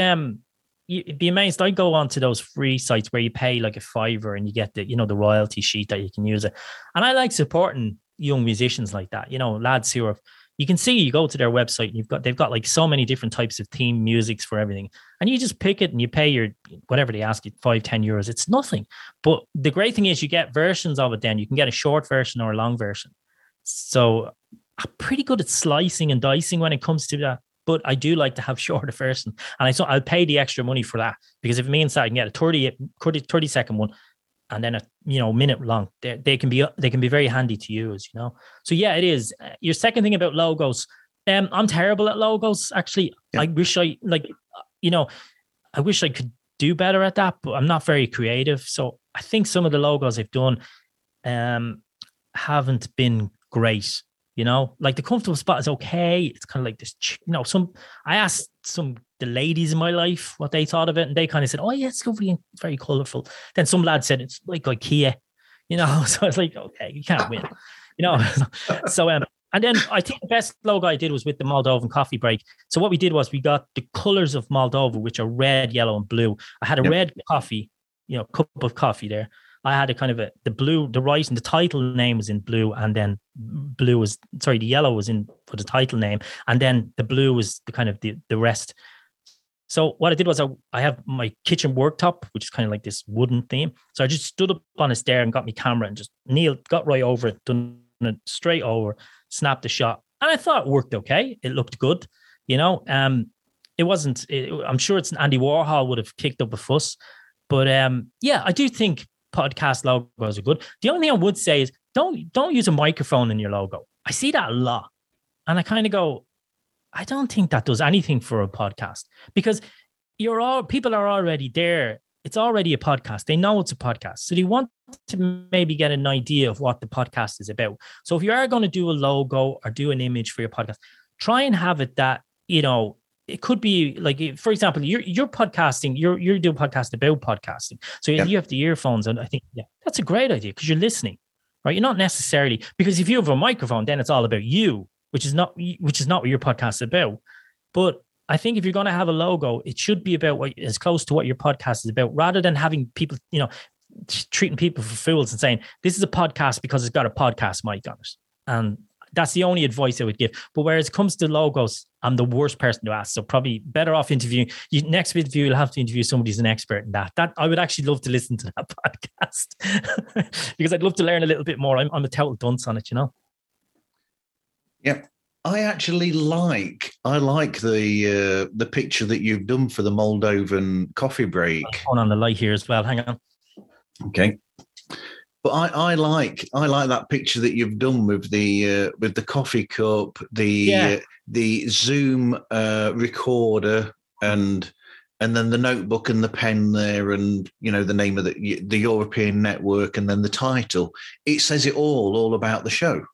you'd be amazed. I go onto those free sites where you pay like a $5 and you get the, you know, the royalty sheet that you can use it. And I like supporting young musicians like that, you know, lads who are, you can see, you go to their website and they've got like so many different types of theme musics for everything. And you just pick it and you pay your, whatever they ask you, €5, €10. It's nothing. But the great thing is you get versions of it then. You can get a short version or a long version. So I'm pretty good at slicing and dicing when it comes to that. But I do like to have shorter version. And I'll pay the extra money for that, because if it means that I can get a 30-second one and then a, you know, minute long, they can be very handy to use, you know. So yeah, it is. Your second thing about logos, I'm terrible at logos actually. Yeah. I wish I could do better at that, but I'm not very creative. So I think some of the logos I've done haven't been great. You know, like the Comfortable Spot is okay. It's kind of like this, you know, I asked the ladies in my life what they thought of it, and they kind of said, oh yeah, it's very, very colorful. Then some lad said, it's like IKEA, you know, so it's like, okay, you can't win, you know? So, and then I think the best logo I did was with the Moldovan Coffee Break. So what we did was we got the colors of Moldova, which are red, yellow, and blue. I had a red coffee, you know, cup of coffee there. I had a kind of the blue, the writing, the title name was in blue, and then the yellow was in for the title name, and then the blue was the kind of the rest. So what I did was I have my kitchen worktop, which is kind of like this wooden theme. So I just stood up on a stair and got my camera and just kneeled, got right over it, done it straight over, snapped the shot. And I thought it worked okay. It looked good, you know. I'm sure it's Andy Warhol would have kicked up a fuss. But yeah, I do think podcast logos are good. The only thing I would say is don't use a microphone in your logo. I see that a lot. And I kind of go, I don't think that does anything for a podcast, because people are already there It's already a podcast. They know it's a podcast. So they want to maybe get an idea of what the podcast is about. So if you are going to do a logo or do an image for your podcast, try and have it that, you know, it could be like, for example, you're podcasting, you're doing podcast about podcasting. So you have the earphones on. I think, yeah, that's a great idea because you're listening, right? You're not necessarily, because if you have a microphone, then it's all about you, which is not what your podcast is about. But I think if you're going to have a logo, it should be about as close to what your podcast is about, rather than having people, you know, treating people for fools and saying, this is a podcast because it's got a podcast mic on it. And that's the only advice I would give. But whereas it comes to logos, I'm the worst person to ask. So probably better off interviewing. Next interview, you'll have to interview somebody who's an expert in that. I would actually love to listen to that podcast because I'd love to learn a little bit more. I'm a total dunce on it, you know? Yeah. I actually like the picture that you've done for the Moldovan Coffee Break. Hold on, the light here as well. Hang on. Okay. But I like that picture that you've done with the coffee cup, the Zoom recorder, and then the notebook and the pen there, and you know the name of the European Network, and then the title. It says it all about the show.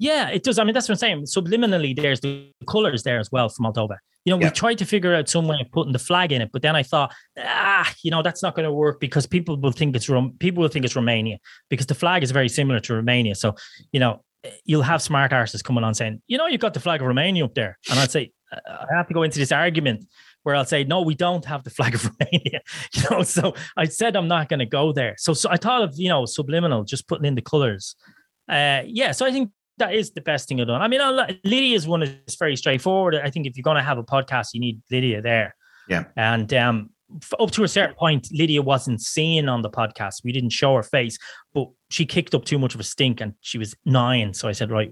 Yeah, it does. I mean, that's what I'm saying. Subliminally, there's the colours there as well from Moldova. You know, we tried to figure out some way of putting the flag in it, but then I thought, that's not going to work because people will think it's Romania because the flag is very similar to Romania. So, you know, you'll have smart arses coming on saying, you know, you've got the flag of Romania up there. And I'd say, I have to go into this argument where I'll say, no, we don't have the flag of Romania. You know, so I said, I'm not going to go there. So I thought of, you know, subliminal, just putting in the colours. So I think that is the best thing I've done. I mean, Lydia's one is very straightforward. I think if you're going to have a podcast, you need Lydia there. Yeah. And up to a certain point, Lydia wasn't seen on the podcast. We didn't show her face, but she kicked up too much of a stink and she was 9. So I said, right,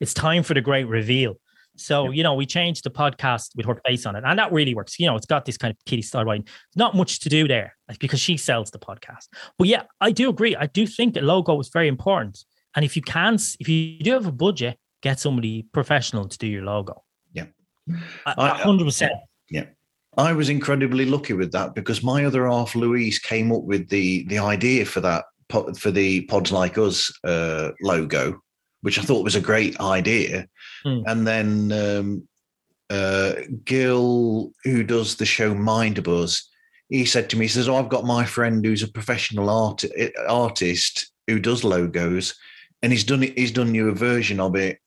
it's time for the great reveal. So, you know, we changed the podcast with her face on it. And that really works. You know, it's got this kind of kiddie style writing. Not much to do there because she sells the podcast. But yeah, I do agree. I do think the logo is very important. And if you do have a budget, get somebody professional to do your logo. Yeah. 100%. Yeah. I was incredibly lucky with that because my other half, Louise, came up with the idea for that, for the Pods Like Us logo, which I thought was a great idea. Mm. And then Gil, who does the show Mindbuzz, he said to me, he says, I've got my friend who's a professional artist who does logos. And he's done you a version of it,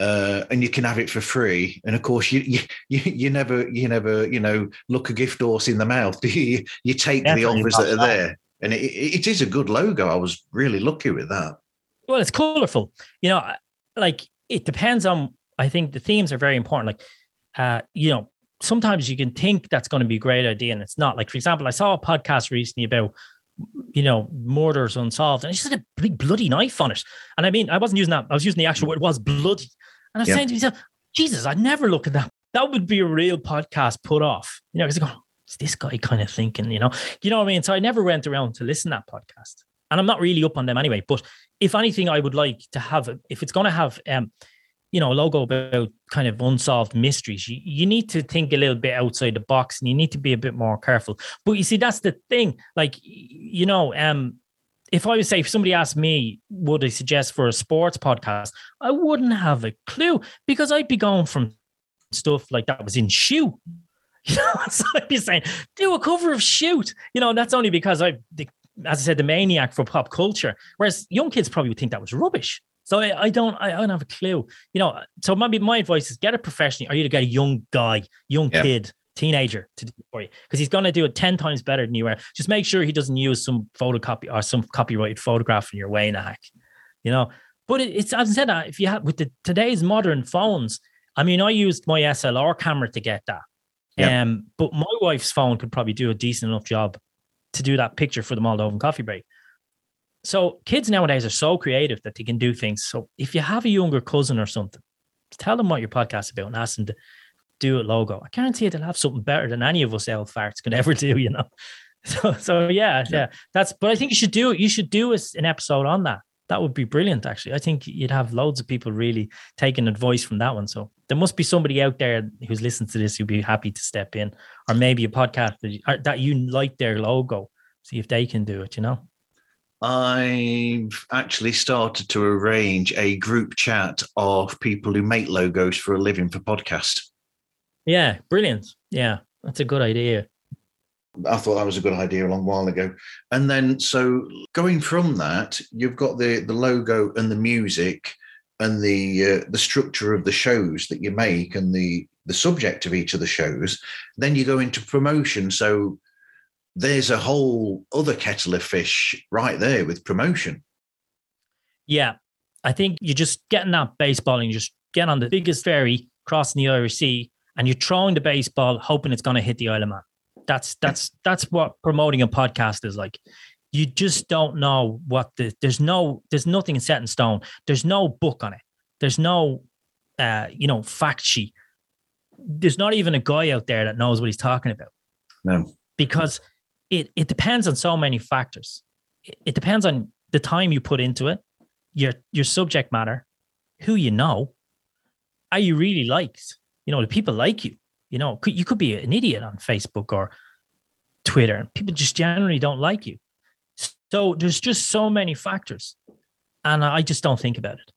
and you can have it for free. And of course, you never you know, look a gift horse in the mouth. You take the offers that are there, and it is a good logo. I was really lucky with that. Well, it's colourful, you know. Like it depends on. I think the themes are very important. Like, you know, sometimes you can think that's going to be a great idea, and it's not. Like for example, I saw a podcast recently about, you know, murders unsolved, and she had a big bloody knife on it. And I mean, I wasn't using that; I was using the actual word "was bloody." And I was saying to myself, "Jesus, I'd never look at that. That would be a real podcast put off." You know, because I go, "Is this guy kind of thinking?" You know what I mean. So I never went around to listen to that podcast, and I'm not really up on them anyway. But if anything, I would like to have, if it's going to have, you know, a logo about kind of unsolved mysteries, you need to think a little bit outside the box and you need to be a bit more careful. But you see, that's the thing. Like, you know, if I would say, if somebody asked me, would I suggest for a sports podcast? I wouldn't have a clue because I'd be going from stuff like that was in Shoot. You know, so I'd be saying, do a cover of Shoot. You know, that's only because as I said, the maniac for pop culture. Whereas young kids probably would think that was rubbish. So I don't have a clue, you know. So maybe my advice is get a professional, or you get a young guy, kid, teenager to do it for you, because he's going to do it 10 times better than you are. Just make sure he doesn't use some photocopy or some copyrighted photograph in your way in a hack, you know. But it's, as I said, if you have with today's modern phones, I mean, I used my SLR camera to get that, but my wife's phone could probably do a decent enough job to do that picture for the Moldovan Coffee Break. So kids nowadays are so creative that they can do things. So if you have a younger cousin or something, tell them what your podcast is about and ask them to do a logo. I guarantee you they'll have something better than any of us old farts could ever do, you know. So yeah. But I think you should do an episode on that That would be brilliant, actually. I think you'd have loads of people really taking advice from that one. So there must be somebody out there who's listened to this who'd be happy to step in, or maybe a podcast that you like their logo. See if they can do it, you know? I've actually started to arrange a group chat of people who make logos for a living for podcasts. Yeah, brilliant. Yeah, that's a good idea. I thought that was a good idea a long while ago. And then, so going from that, you've got the logo and the music and the structure of the shows that you make and the subject of each of the shows. Then you go into promotion. So there's a whole other kettle of fish right there with promotion. Yeah, I think you're just getting that baseball and you just get on the biggest ferry crossing the Irish Sea and you're throwing the baseball, hoping it's going to hit the Isle of Man. That's what promoting a podcast is like. You just don't know what there's nothing set in stone. There's no book on it. There's no, fact sheet. There's not even a guy out there that knows what he's talking about. No, because it depends on so many factors. It depends on the time you put into it, your subject matter, who you know, are you really liked? You know, do people like you? You know, you could be an idiot on Facebook or Twitter, and people just generally don't like you. So there's just so many factors, and I just don't think about it.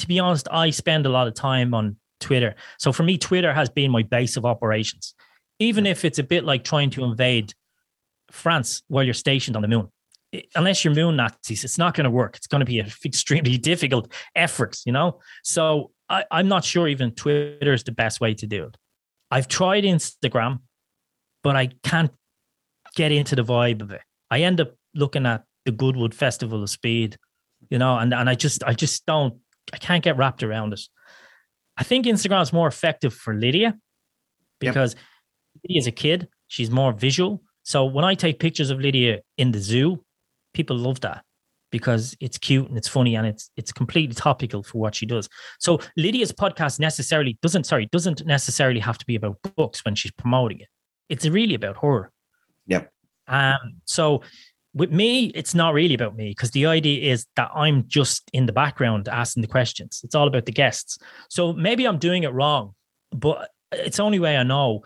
To be honest, I spend a lot of time on Twitter. So for me, Twitter has been my base of operations, even if it's a bit like trying to invade France while you're stationed on the moon. Unless you're moon Nazis, it's not going to work. It's going to be an extremely difficult effort, you know? So I'm not sure even Twitter is the best way to do it. I've tried Instagram, but I can't get into the vibe of it. I end up looking at the Goodwood Festival of Speed, you know, and I can't get wrapped around it. I think Instagram is more effective for Lydia because Lydia's a kid. She's more visual. So when I take pictures of Lydia in the zoo, people love that because it's cute and it's funny and it's completely topical for what she does. So Lydia's podcast doesn't necessarily have to be about books when she's promoting it. It's really about her. Yep. So with me, it's not really about me because the idea is that I'm just in the background asking the questions. It's all about the guests. So maybe I'm doing it wrong, but it's the only way I know.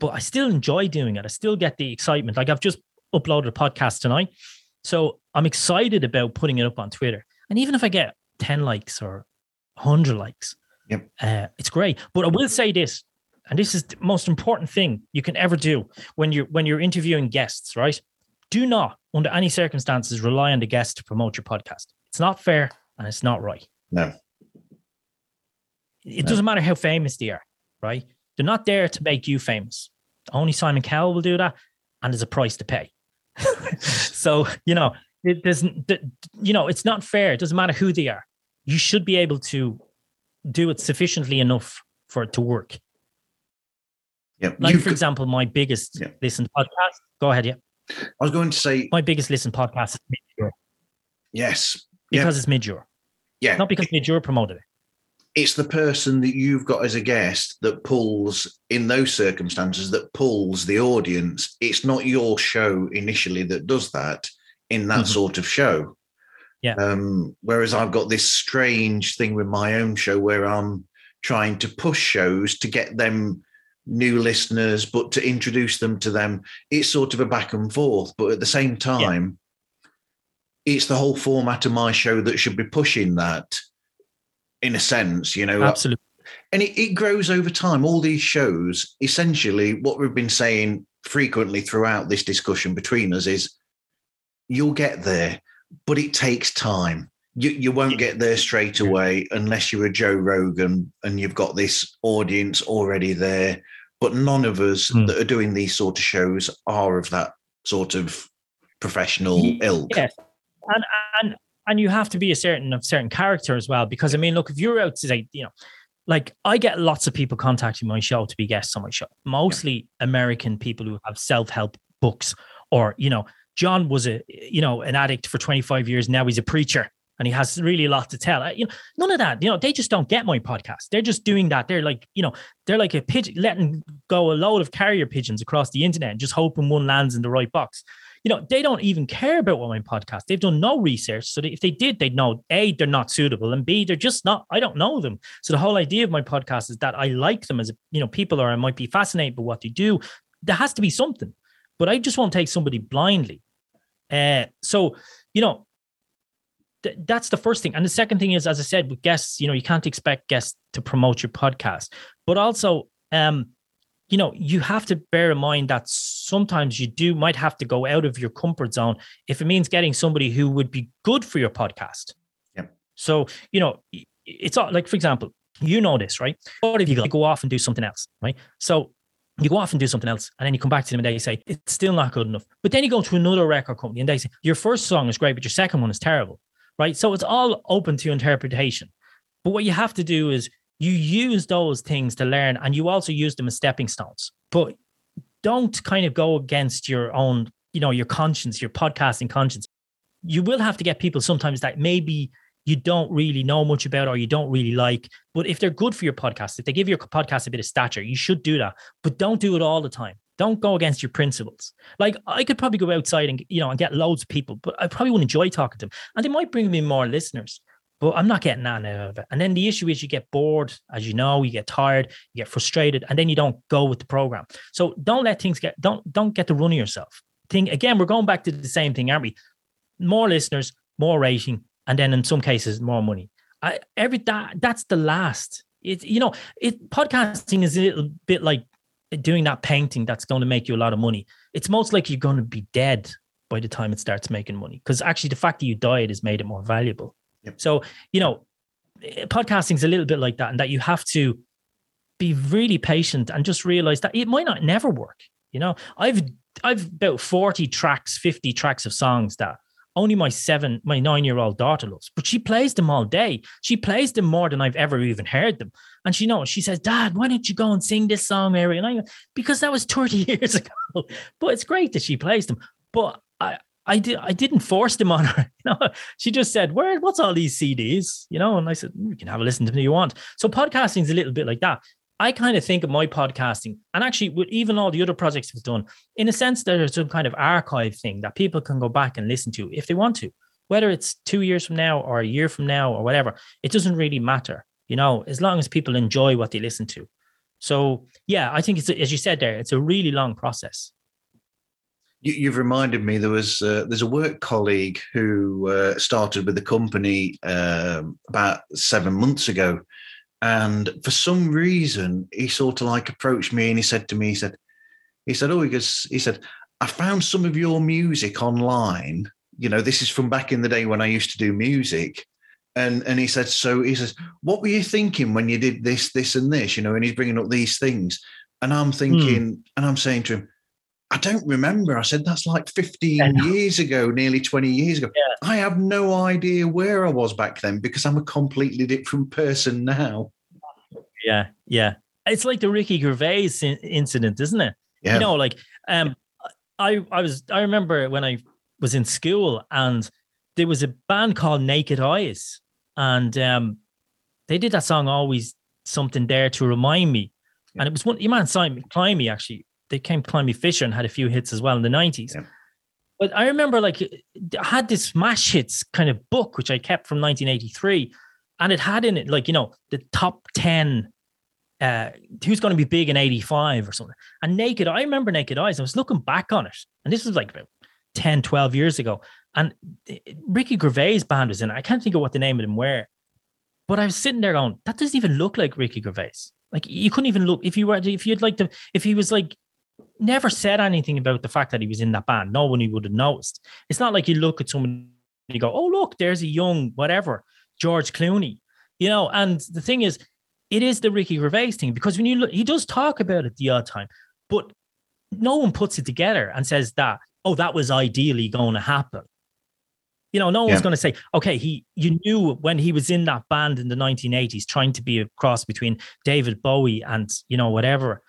But I still enjoy doing it. I still get the excitement. Like I've just uploaded a podcast tonight. So I'm excited about putting it up on Twitter. And even if I get 10 likes or 100 likes, it's great. But I will say this, and this is the most important thing you can ever do when you're interviewing guests, right? Do not, under any circumstances, rely on the guests to promote your podcast. It's not fair and it's not right. No. It doesn't matter how famous they are, right? They're not there to make you famous. Only Simon Cowell will do that. And there's a price to pay. So, you know, it doesn't, you know, it's not fair. It doesn't matter who they are. You should be able to do it sufficiently enough for it to work. Yeah. Like, for example, my biggest listened podcast. Go ahead. Yeah. I was going to say my biggest listened podcast is Midge Ure. Yes. Because it's Midge Ure. Yeah. Not because Midge Ure promoted it. It's the person that you've got as a guest that pulls, in those circumstances, that pulls the audience. It's not your show initially that does that in that sort of show. Yeah. Whereas I've got this strange thing with my own show where I'm trying to push shows to get them new listeners, but to introduce them to them. It's sort of a back and forth, but at the same time, it's the whole format of my show that should be pushing that. In a sense, you know. Absolutely. And it grows over time. All these shows, essentially, what we've been saying frequently throughout this discussion between us is you'll get there, but it takes time. You won't get there straight away unless you're a Joe Rogan and you've got this audience already there. But none of us that are doing these sort of shows are of that sort of professional ilk. Yeah. And you have to be a certain character as well, because I mean, look, if you're out today, you know, like I get lots of people contacting my show to be guests on my show, mostly American people who have self-help books, or, you know, John was an addict for 25 years. Now he's a preacher and he has really a lot to tell. None of that, you know, they just don't get my podcast. They're just doing that. They're like, you know, they're like a pigeon, letting go a load of carrier pigeons across the internet and just hoping one lands in the right box. you know, they don't even care about what my podcast. They've done no research. So if they did, they'd know, A, they're not suitable, and B, they're just not, I don't know them. So the whole idea of my podcast is that I like them as, you know, people, or I might be fascinated by what they do. There has to be something, but I just won't take somebody blindly. So, you know, that's the first thing. And the second thing is, as I said, with guests, you know, you can't expect guests to promote your podcast, but also, you know, you have to bear in mind that sometimes you might have to go out of your comfort zone if it means getting somebody who would be good for your podcast. Yeah. So, you know, it's all, like, for example, you know this, right? What if you go off and do something else, right? So you go off and do something else, and then you come back to them and they say, it's still not good enough. But then you go to another record company and they say, your first song is great, but your second one is terrible, right? So it's all open to interpretation. But what you have to do is, you use those things to learn, and you also use them as stepping stones, but don't kind of go against your own, you know, your conscience, your podcasting conscience. You will have to get people sometimes that maybe you don't really know much about or you don't really like, but if they're good for your podcast, if they give your podcast a bit of stature, you should do that, but don't do it all the time. Don't go against your principles. Like, I could probably go outside and, you know, and get loads of people, but I probably wouldn't enjoy talking to them, and they might bring me more listeners. But I'm not getting that out of it. And then the issue is you get bored, as you know, you get tired, you get frustrated, and then you don't go with the program. So don't let things get, don't get the run of yourself. Think, again, we're going back to the same thing, aren't we? More listeners, more rating, and then in some cases, more money. That's the last. Podcasting is a little bit like doing that painting that's going to make you a lot of money. It's most likely you're going to be dead by the time it starts making money, because actually the fact that you died has made it more valuable. So, you know, podcasting is a little bit like that, and that you have to be really patient and just realize that it might not never work. You know, I've about 40 tracks, 50 tracks of songs that only my 9-year-old daughter loves, but she plays them all day. She plays them more than I've ever even heard them. And she says, Dad, why don't you go and sing this song, Mary? And I go, because that was 30 years ago, but it's great that she plays them. But I didn't force them on her. You know, she just said, what's all these CDs? You know, and I said, you can have a listen to them if you want. So podcasting is a little bit like that. I kind of think of my podcasting, and actually with even all the other projects we've done, in a sense, there's some kind of archive thing that people can go back and listen to if they want to, whether it's 2 years from now or a year from now or whatever. It doesn't really matter, you know, as long as people enjoy what they listen to. So, yeah, I think, it's, as you said there, it's a really long process. You've reminded me there's a work colleague who started with the company about 7 months ago, and for some reason he sort of like approached me and he said to me, he said, I found some of your music online. You know, this is from back in the day when I used to do music, and he said, so he says, what were you thinking when you did this, this, and this? You know, and he's bringing up these things, and I'm thinking, and I'm saying to him, I don't remember. I said, that's like 15 years ago, nearly 20 years ago. Yeah. I have no idea where I was back then, because I'm a completely different person now. Yeah, yeah. It's like the Ricky Gervais incident, isn't it? Yeah. You know, like I remember when I was in school, and there was a band called Naked Eyes, and they did that song, Always Something There to Remind Me. Yeah. And it was your man Simon Climby, actually. They came to Climby Fisher and had a few hits as well in the 90s. Yeah. But I remember, like, I had this smash hits kind of book, which I kept from 1983. And it had in it, like, you know, the top 10, who's going to be big in 85 or something. And I remember Naked Eyes. I was looking back on it, and this was like about 10, 12 years ago. And Ricky Gervais' band was in it. I can't think of what the name of them were. But I was sitting there going, that doesn't even look like Ricky Gervais. Like, you couldn't even look, if he was like, never said anything about the fact that he was in that band, no one would have noticed. It's not like you look at someone and you go, oh, look, there's a young, whatever, George Clooney, you know. And the thing is, it is the Ricky Gervais thing, because when you look, he does talk about it the odd time, but no one puts it together and says that, oh, that was ideally going to happen. You know, no one's going to say, okay, you knew when he was in that band in the 1980s, trying to be a cross between David Bowie and, you know, whatever,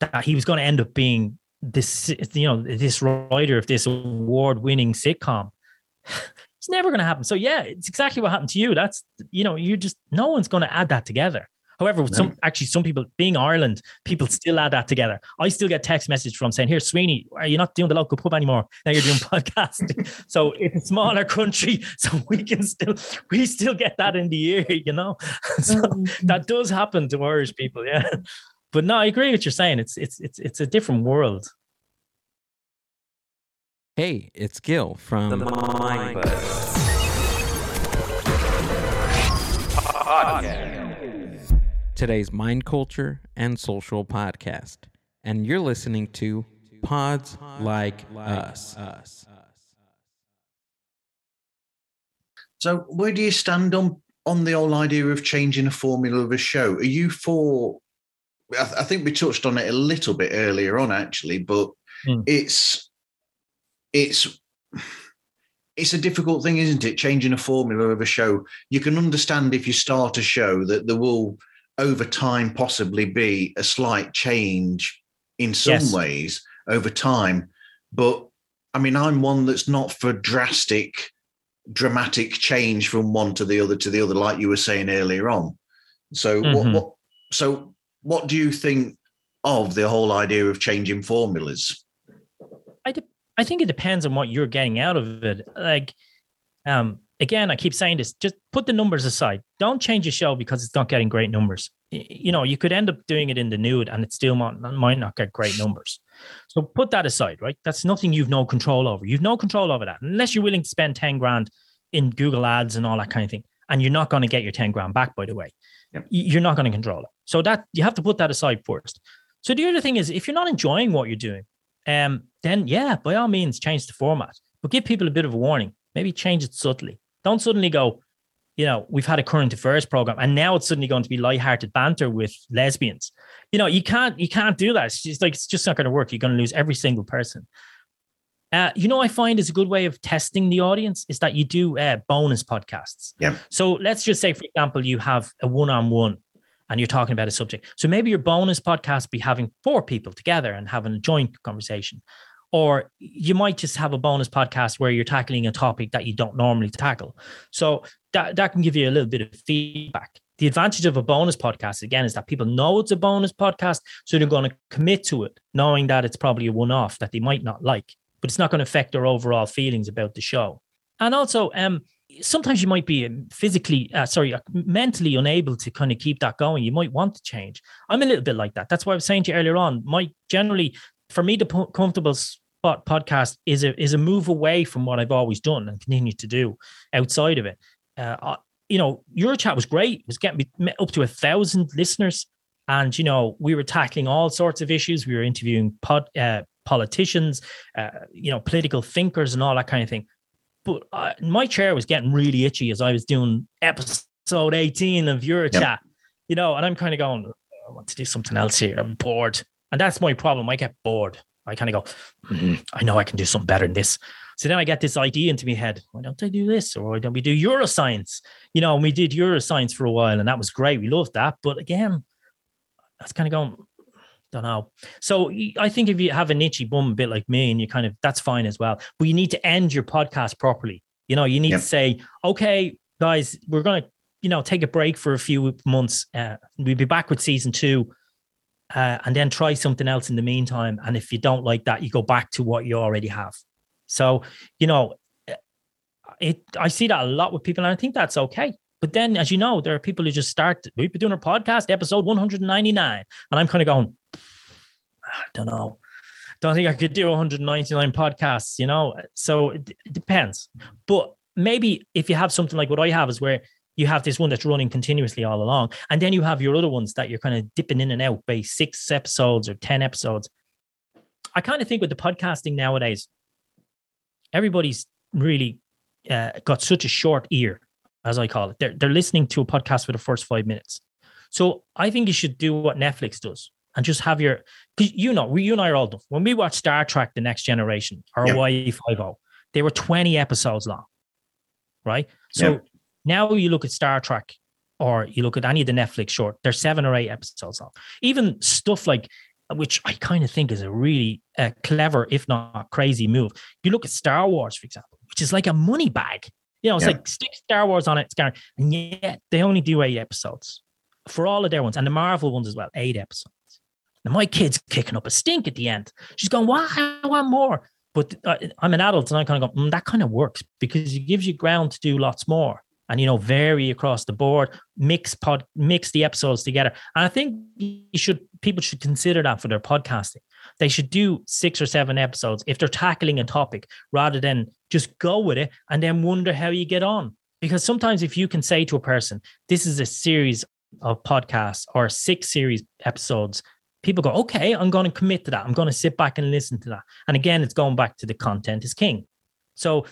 that he was going to end up being this, you know, this writer of this award-winning sitcom. It's never going to happen. So yeah, it's exactly what happened to you. That's, you know, no one's going to add that together. However, some people, being Ireland, people still add that together. I still get text message from saying, here, Sweeney, are you not doing the local pub anymore? Now you're doing podcasting. So it's a smaller country, so we still get that in the year, you know? So that does happen to Irish people, yeah. But no, I agree with what you're saying. It's a different world. Hey, it's Gil from The Mind Buzz Podcast. Today's mind culture and social podcast. And you're listening to Pods Like Us. So where do you stand on the whole idea of changing the formula of a show? Are you for... I think we touched on it a little bit earlier on, actually, but It's a difficult thing, isn't it? Changing a formula of a show. You can understand if you start a show that there will, over time, possibly be a slight change in some ways over time. But I mean, I'm one that's not for dramatic change from one to the other, like you were saying earlier on. So, what do you think of the whole idea of changing formulas? I think it depends on what you're getting out of it. Like, again, I keep saying this, just put the numbers aside. Don't change a show because it's not getting great numbers. You know, you could end up doing it in the nude and it still might not get great numbers. So put that aside, right? That's nothing you've no control over. You've no control over that unless you're willing to spend 10 grand in Google ads and all that kind of thing. And you're not going to get your 10 grand back, by the way. Yep. You're not going to control it. So that you have to put that aside first. So the other thing is, if you're not enjoying what you're doing, then yeah, by all means, change the format, but give people a bit of a warning. Maybe change it subtly. Don't suddenly go, you know, we've had a current affairs program and now it's suddenly going to be lighthearted banter with lesbians. You know, you can't do that. It's just not going to work. You're going to lose every single person. You know, I find is a good way of testing the audience is that you do bonus podcasts. Yeah. So let's just say, for example, you have a one-on-one and you're talking about a subject. So maybe your bonus podcast be having four people together and having a joint conversation. Or you might just have a bonus podcast where you're tackling a topic that you don't normally tackle. So that can give you a little bit of feedback. The advantage of a bonus podcast, again, is that people know it's a bonus podcast. So they're going to commit to it, knowing that it's probably a one-off that they might not like, but it's not going to affect their overall feelings about the show. And also, sometimes you might be mentally unable to kind of keep that going. You might want to change. I'm a little bit like that. That's why I was saying to you earlier on, generally, for me, the Comfortable Spot podcast is a move away from what I've always done and continue to do outside of it. You know, EuroChat was great. It was getting me up to 1,000 listeners. And, you know, we were tackling all sorts of issues. We were interviewing politicians, you know, political thinkers and all that kind of thing. But my chair was getting really itchy as I was doing episode 18 of EuroChat, you know, and I'm kind of going, I want to do something else here. I'm bored. And that's my problem. I get bored. I kind of go, I know I can do something better than this. So then I get this idea into my head. Why don't I do this? Or why don't we do Euroscience? You know, and we did Euroscience for a while and that was great. We loved that. But again, that's kind of going, don't know. So I think if you have an itchy bum a bit like me and you kind of, that's fine as well. But you need to end your podcast properly. You know, you need to say, okay, guys, we're going to, you know, take a break for a few months. We'll be back with season 2 and then try something else in the meantime. And if you don't like that, you go back to what you already have. So, you know, I see that a lot with people and I think that's okay. But then, as you know, there are people who just start, we've been doing our podcast, episode 199. And I'm kind of going, I don't know. Don't think I could do 199 podcasts, you know? So it depends. But maybe if you have something like what I have is where you have this one that's running continuously all along. And then you have your other ones that you're kind of dipping in and out by 6 episodes or 10 episodes. I kind of think with the podcasting nowadays, everybody's really got such a short ear, as I call it. They're listening to a podcast for the first 5 minutes. So I think you should do what Netflix does and just have your, because you know, you and I are old enough. When we watched Star Trek, The Next Generation, or YE50, they were 20 episodes long, right? So now you look at Star Trek or you look at any of the Netflix short, they're 7 or 8 episodes long. Even stuff like, which I kind of think is a really clever, if not crazy move. You look at Star Wars, for example, which is like a money bag. You know, it's like stick Star Wars on it, and yet they only do 8 episodes. for all of their ones and the Marvel ones as well, 8 episodes. Now, my kid's kicking up a stink at the end. She's going, wow, I want more. But I'm an adult and I kind of go, that kind of works because it gives you ground to do lots more and, you know, vary across the board, mix the episodes together. And I think people should consider that for their podcasting. They should do 6 or 7 episodes if they're tackling a topic rather than just go with it and then wonder how you get on. Because sometimes if you can say to a person, this is a series of podcasts or 6 series episodes, people go, okay, I'm going to commit to that. I'm going to sit back and listen to that. And again, it's going back to the content is king. So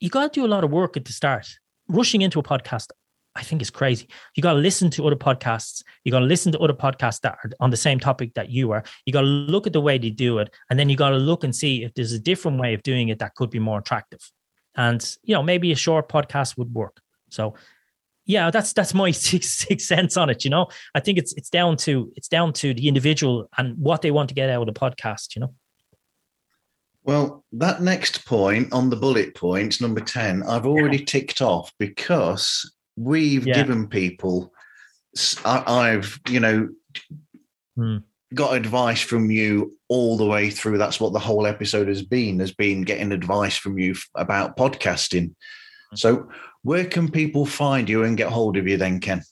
you got to do a lot of work at the start. Rushing into a podcast, I think, is crazy. You got to listen to other podcasts. You got to listen to other podcasts that are on the same topic that you are. You got to look at the way they do it. And then you got to look and see if there's a different way of doing it that could be more attractive. And, you know, maybe a short podcast would work. So yeah, that's my sixth sense on it. You know, I think it's down to the individual and what they want to get out of the podcast, you know. Well, that next point on the bullet points, number 10, I've already ticked off because we've given people, got advice from you all the way through. That's what the whole episode has been getting advice from you about podcasting. So where can people find you and get hold of you then, Ken?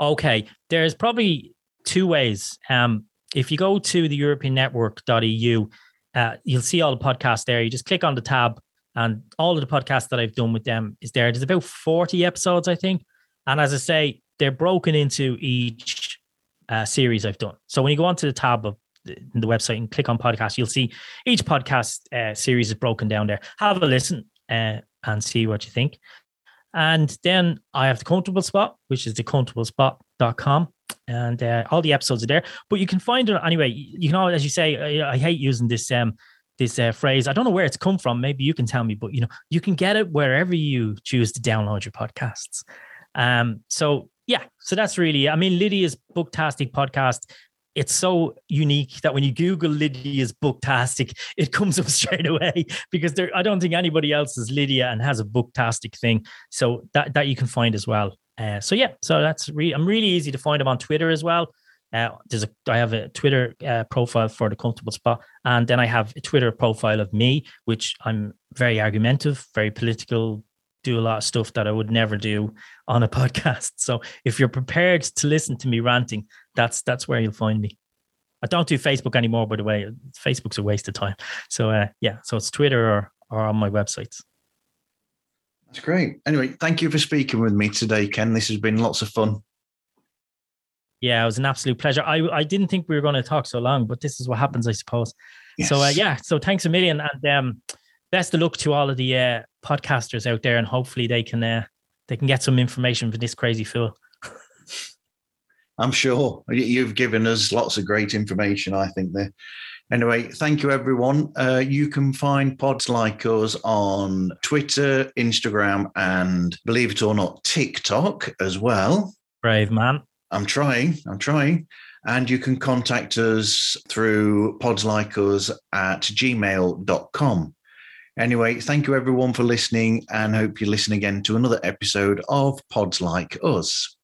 Okay, there's probably 2 ways. If you go to the europeannetwork.eu, you'll see all the podcasts there. You just click on the tab and all of the podcasts that I've done with them is there. There's about 40 episodes, I think. And as I say, they're broken into each series I've done. So when you go onto the tab of the website and click on podcasts, you'll see each podcast series is broken down there. Have a listen and see what you think. And then I have The Comfortable Spot, which is thecomfortablespot.com. And all the episodes are there. But you can find it anyway. You know, as you say, I hate using this this phrase. I don't know where it's come from. Maybe you can tell me. But, you know, you can get it wherever you choose to download your podcasts. So that's really, I mean, Lydia's Booktastic podcast. It's so unique that when you Google Lydia's Booktastic, it comes up straight away because I don't think anybody else is Lydia and has a Booktastic thing. So that you can find as well. I'm really easy to find. I'm on Twitter as well. I have a Twitter profile for The Comfortable Spot. And then I have a Twitter profile of me, which I'm very argumentative, very political, do a lot of stuff that I would never do on a podcast. So if you're prepared to listen to me ranting, that's where you'll find me. I don't do Facebook anymore, by the way. Facebook's a waste of time. So so it's Twitter or on my websites. That's great. Anyway, thank you for speaking with me today, Ken. This has been lots of fun. Yeah, it was an absolute pleasure. I didn't think we were going to talk so long, but this is what happens, I suppose. Yes. So, so thanks a million. And best of luck to all of the podcasters out there. And hopefully they can get some information from this crazy fool. I'm sure you've given us lots of great information, I think, there. Anyway, thank you, everyone. You can find Pods Like Us on Twitter, Instagram, and believe it or not, TikTok as well. Brave man. I'm trying. And you can contact us through podslikeus@gmail.com. Anyway, thank you, everyone, for listening and hope you listen again to another episode of Pods Like Us.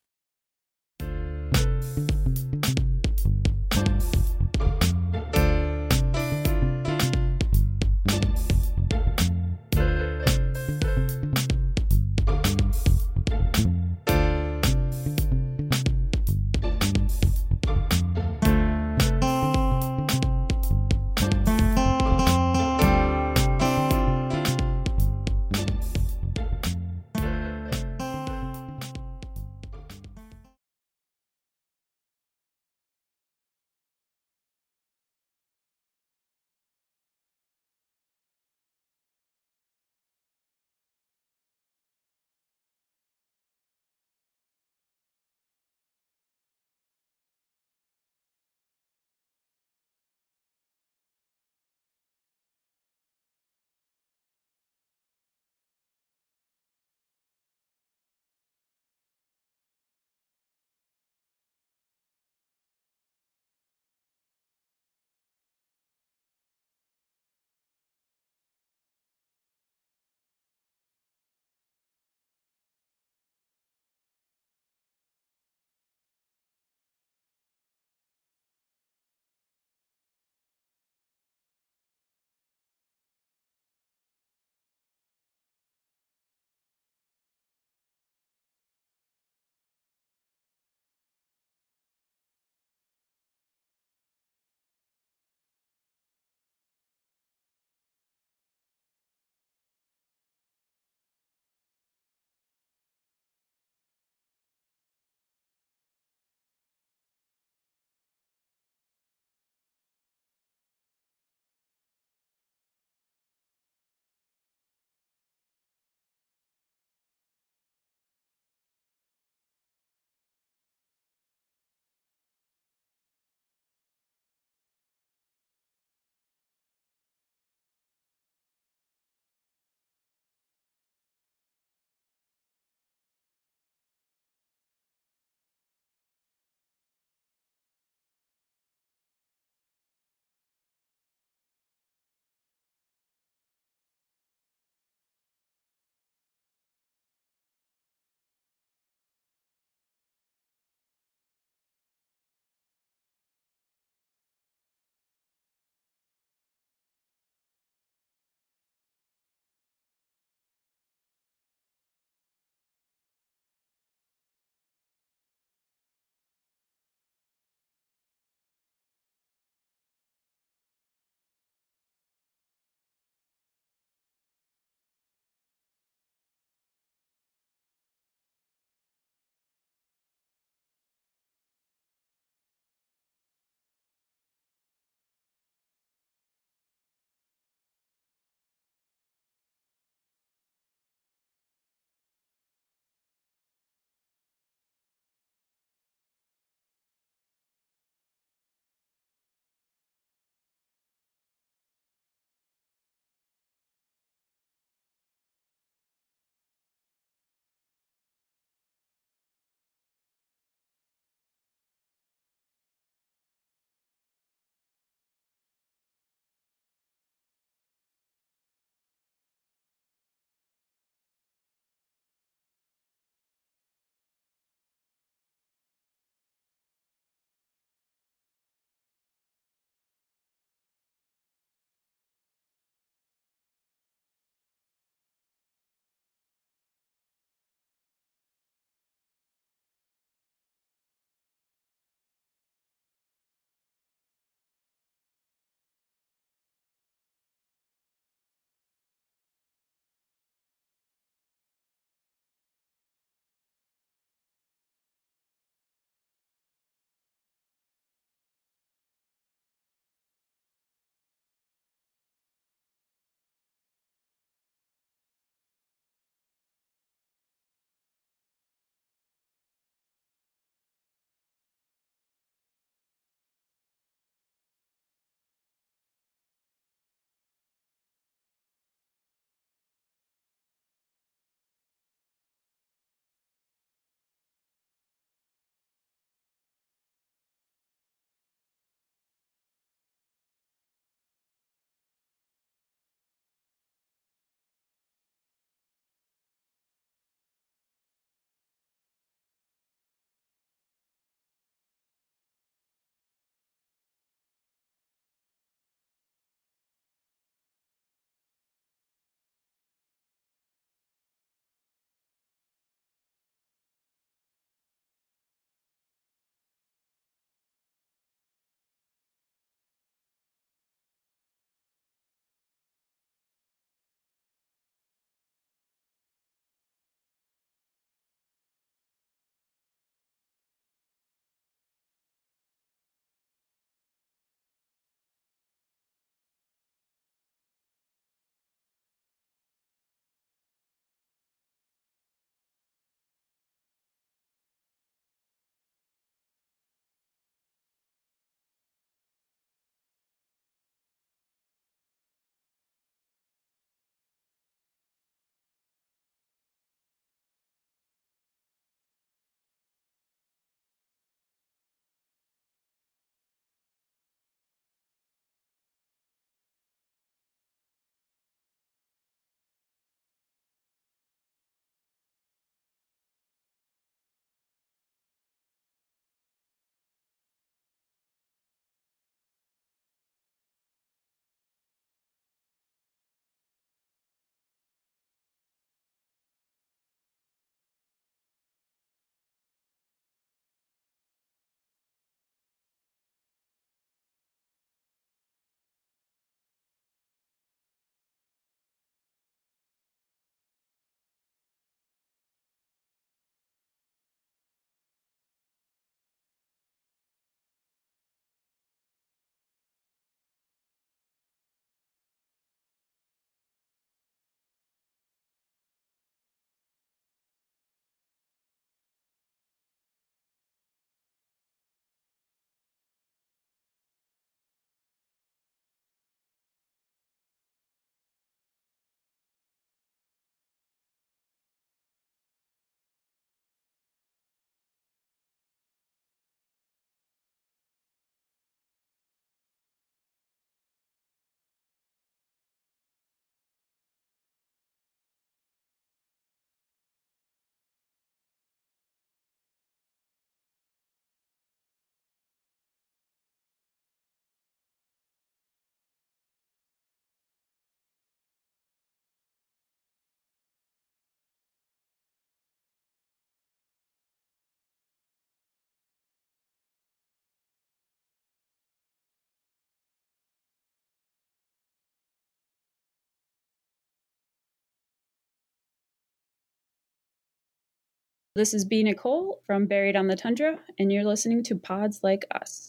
This is B. Nicole from Buried on the Tundra, and you're listening to Pods Like Us.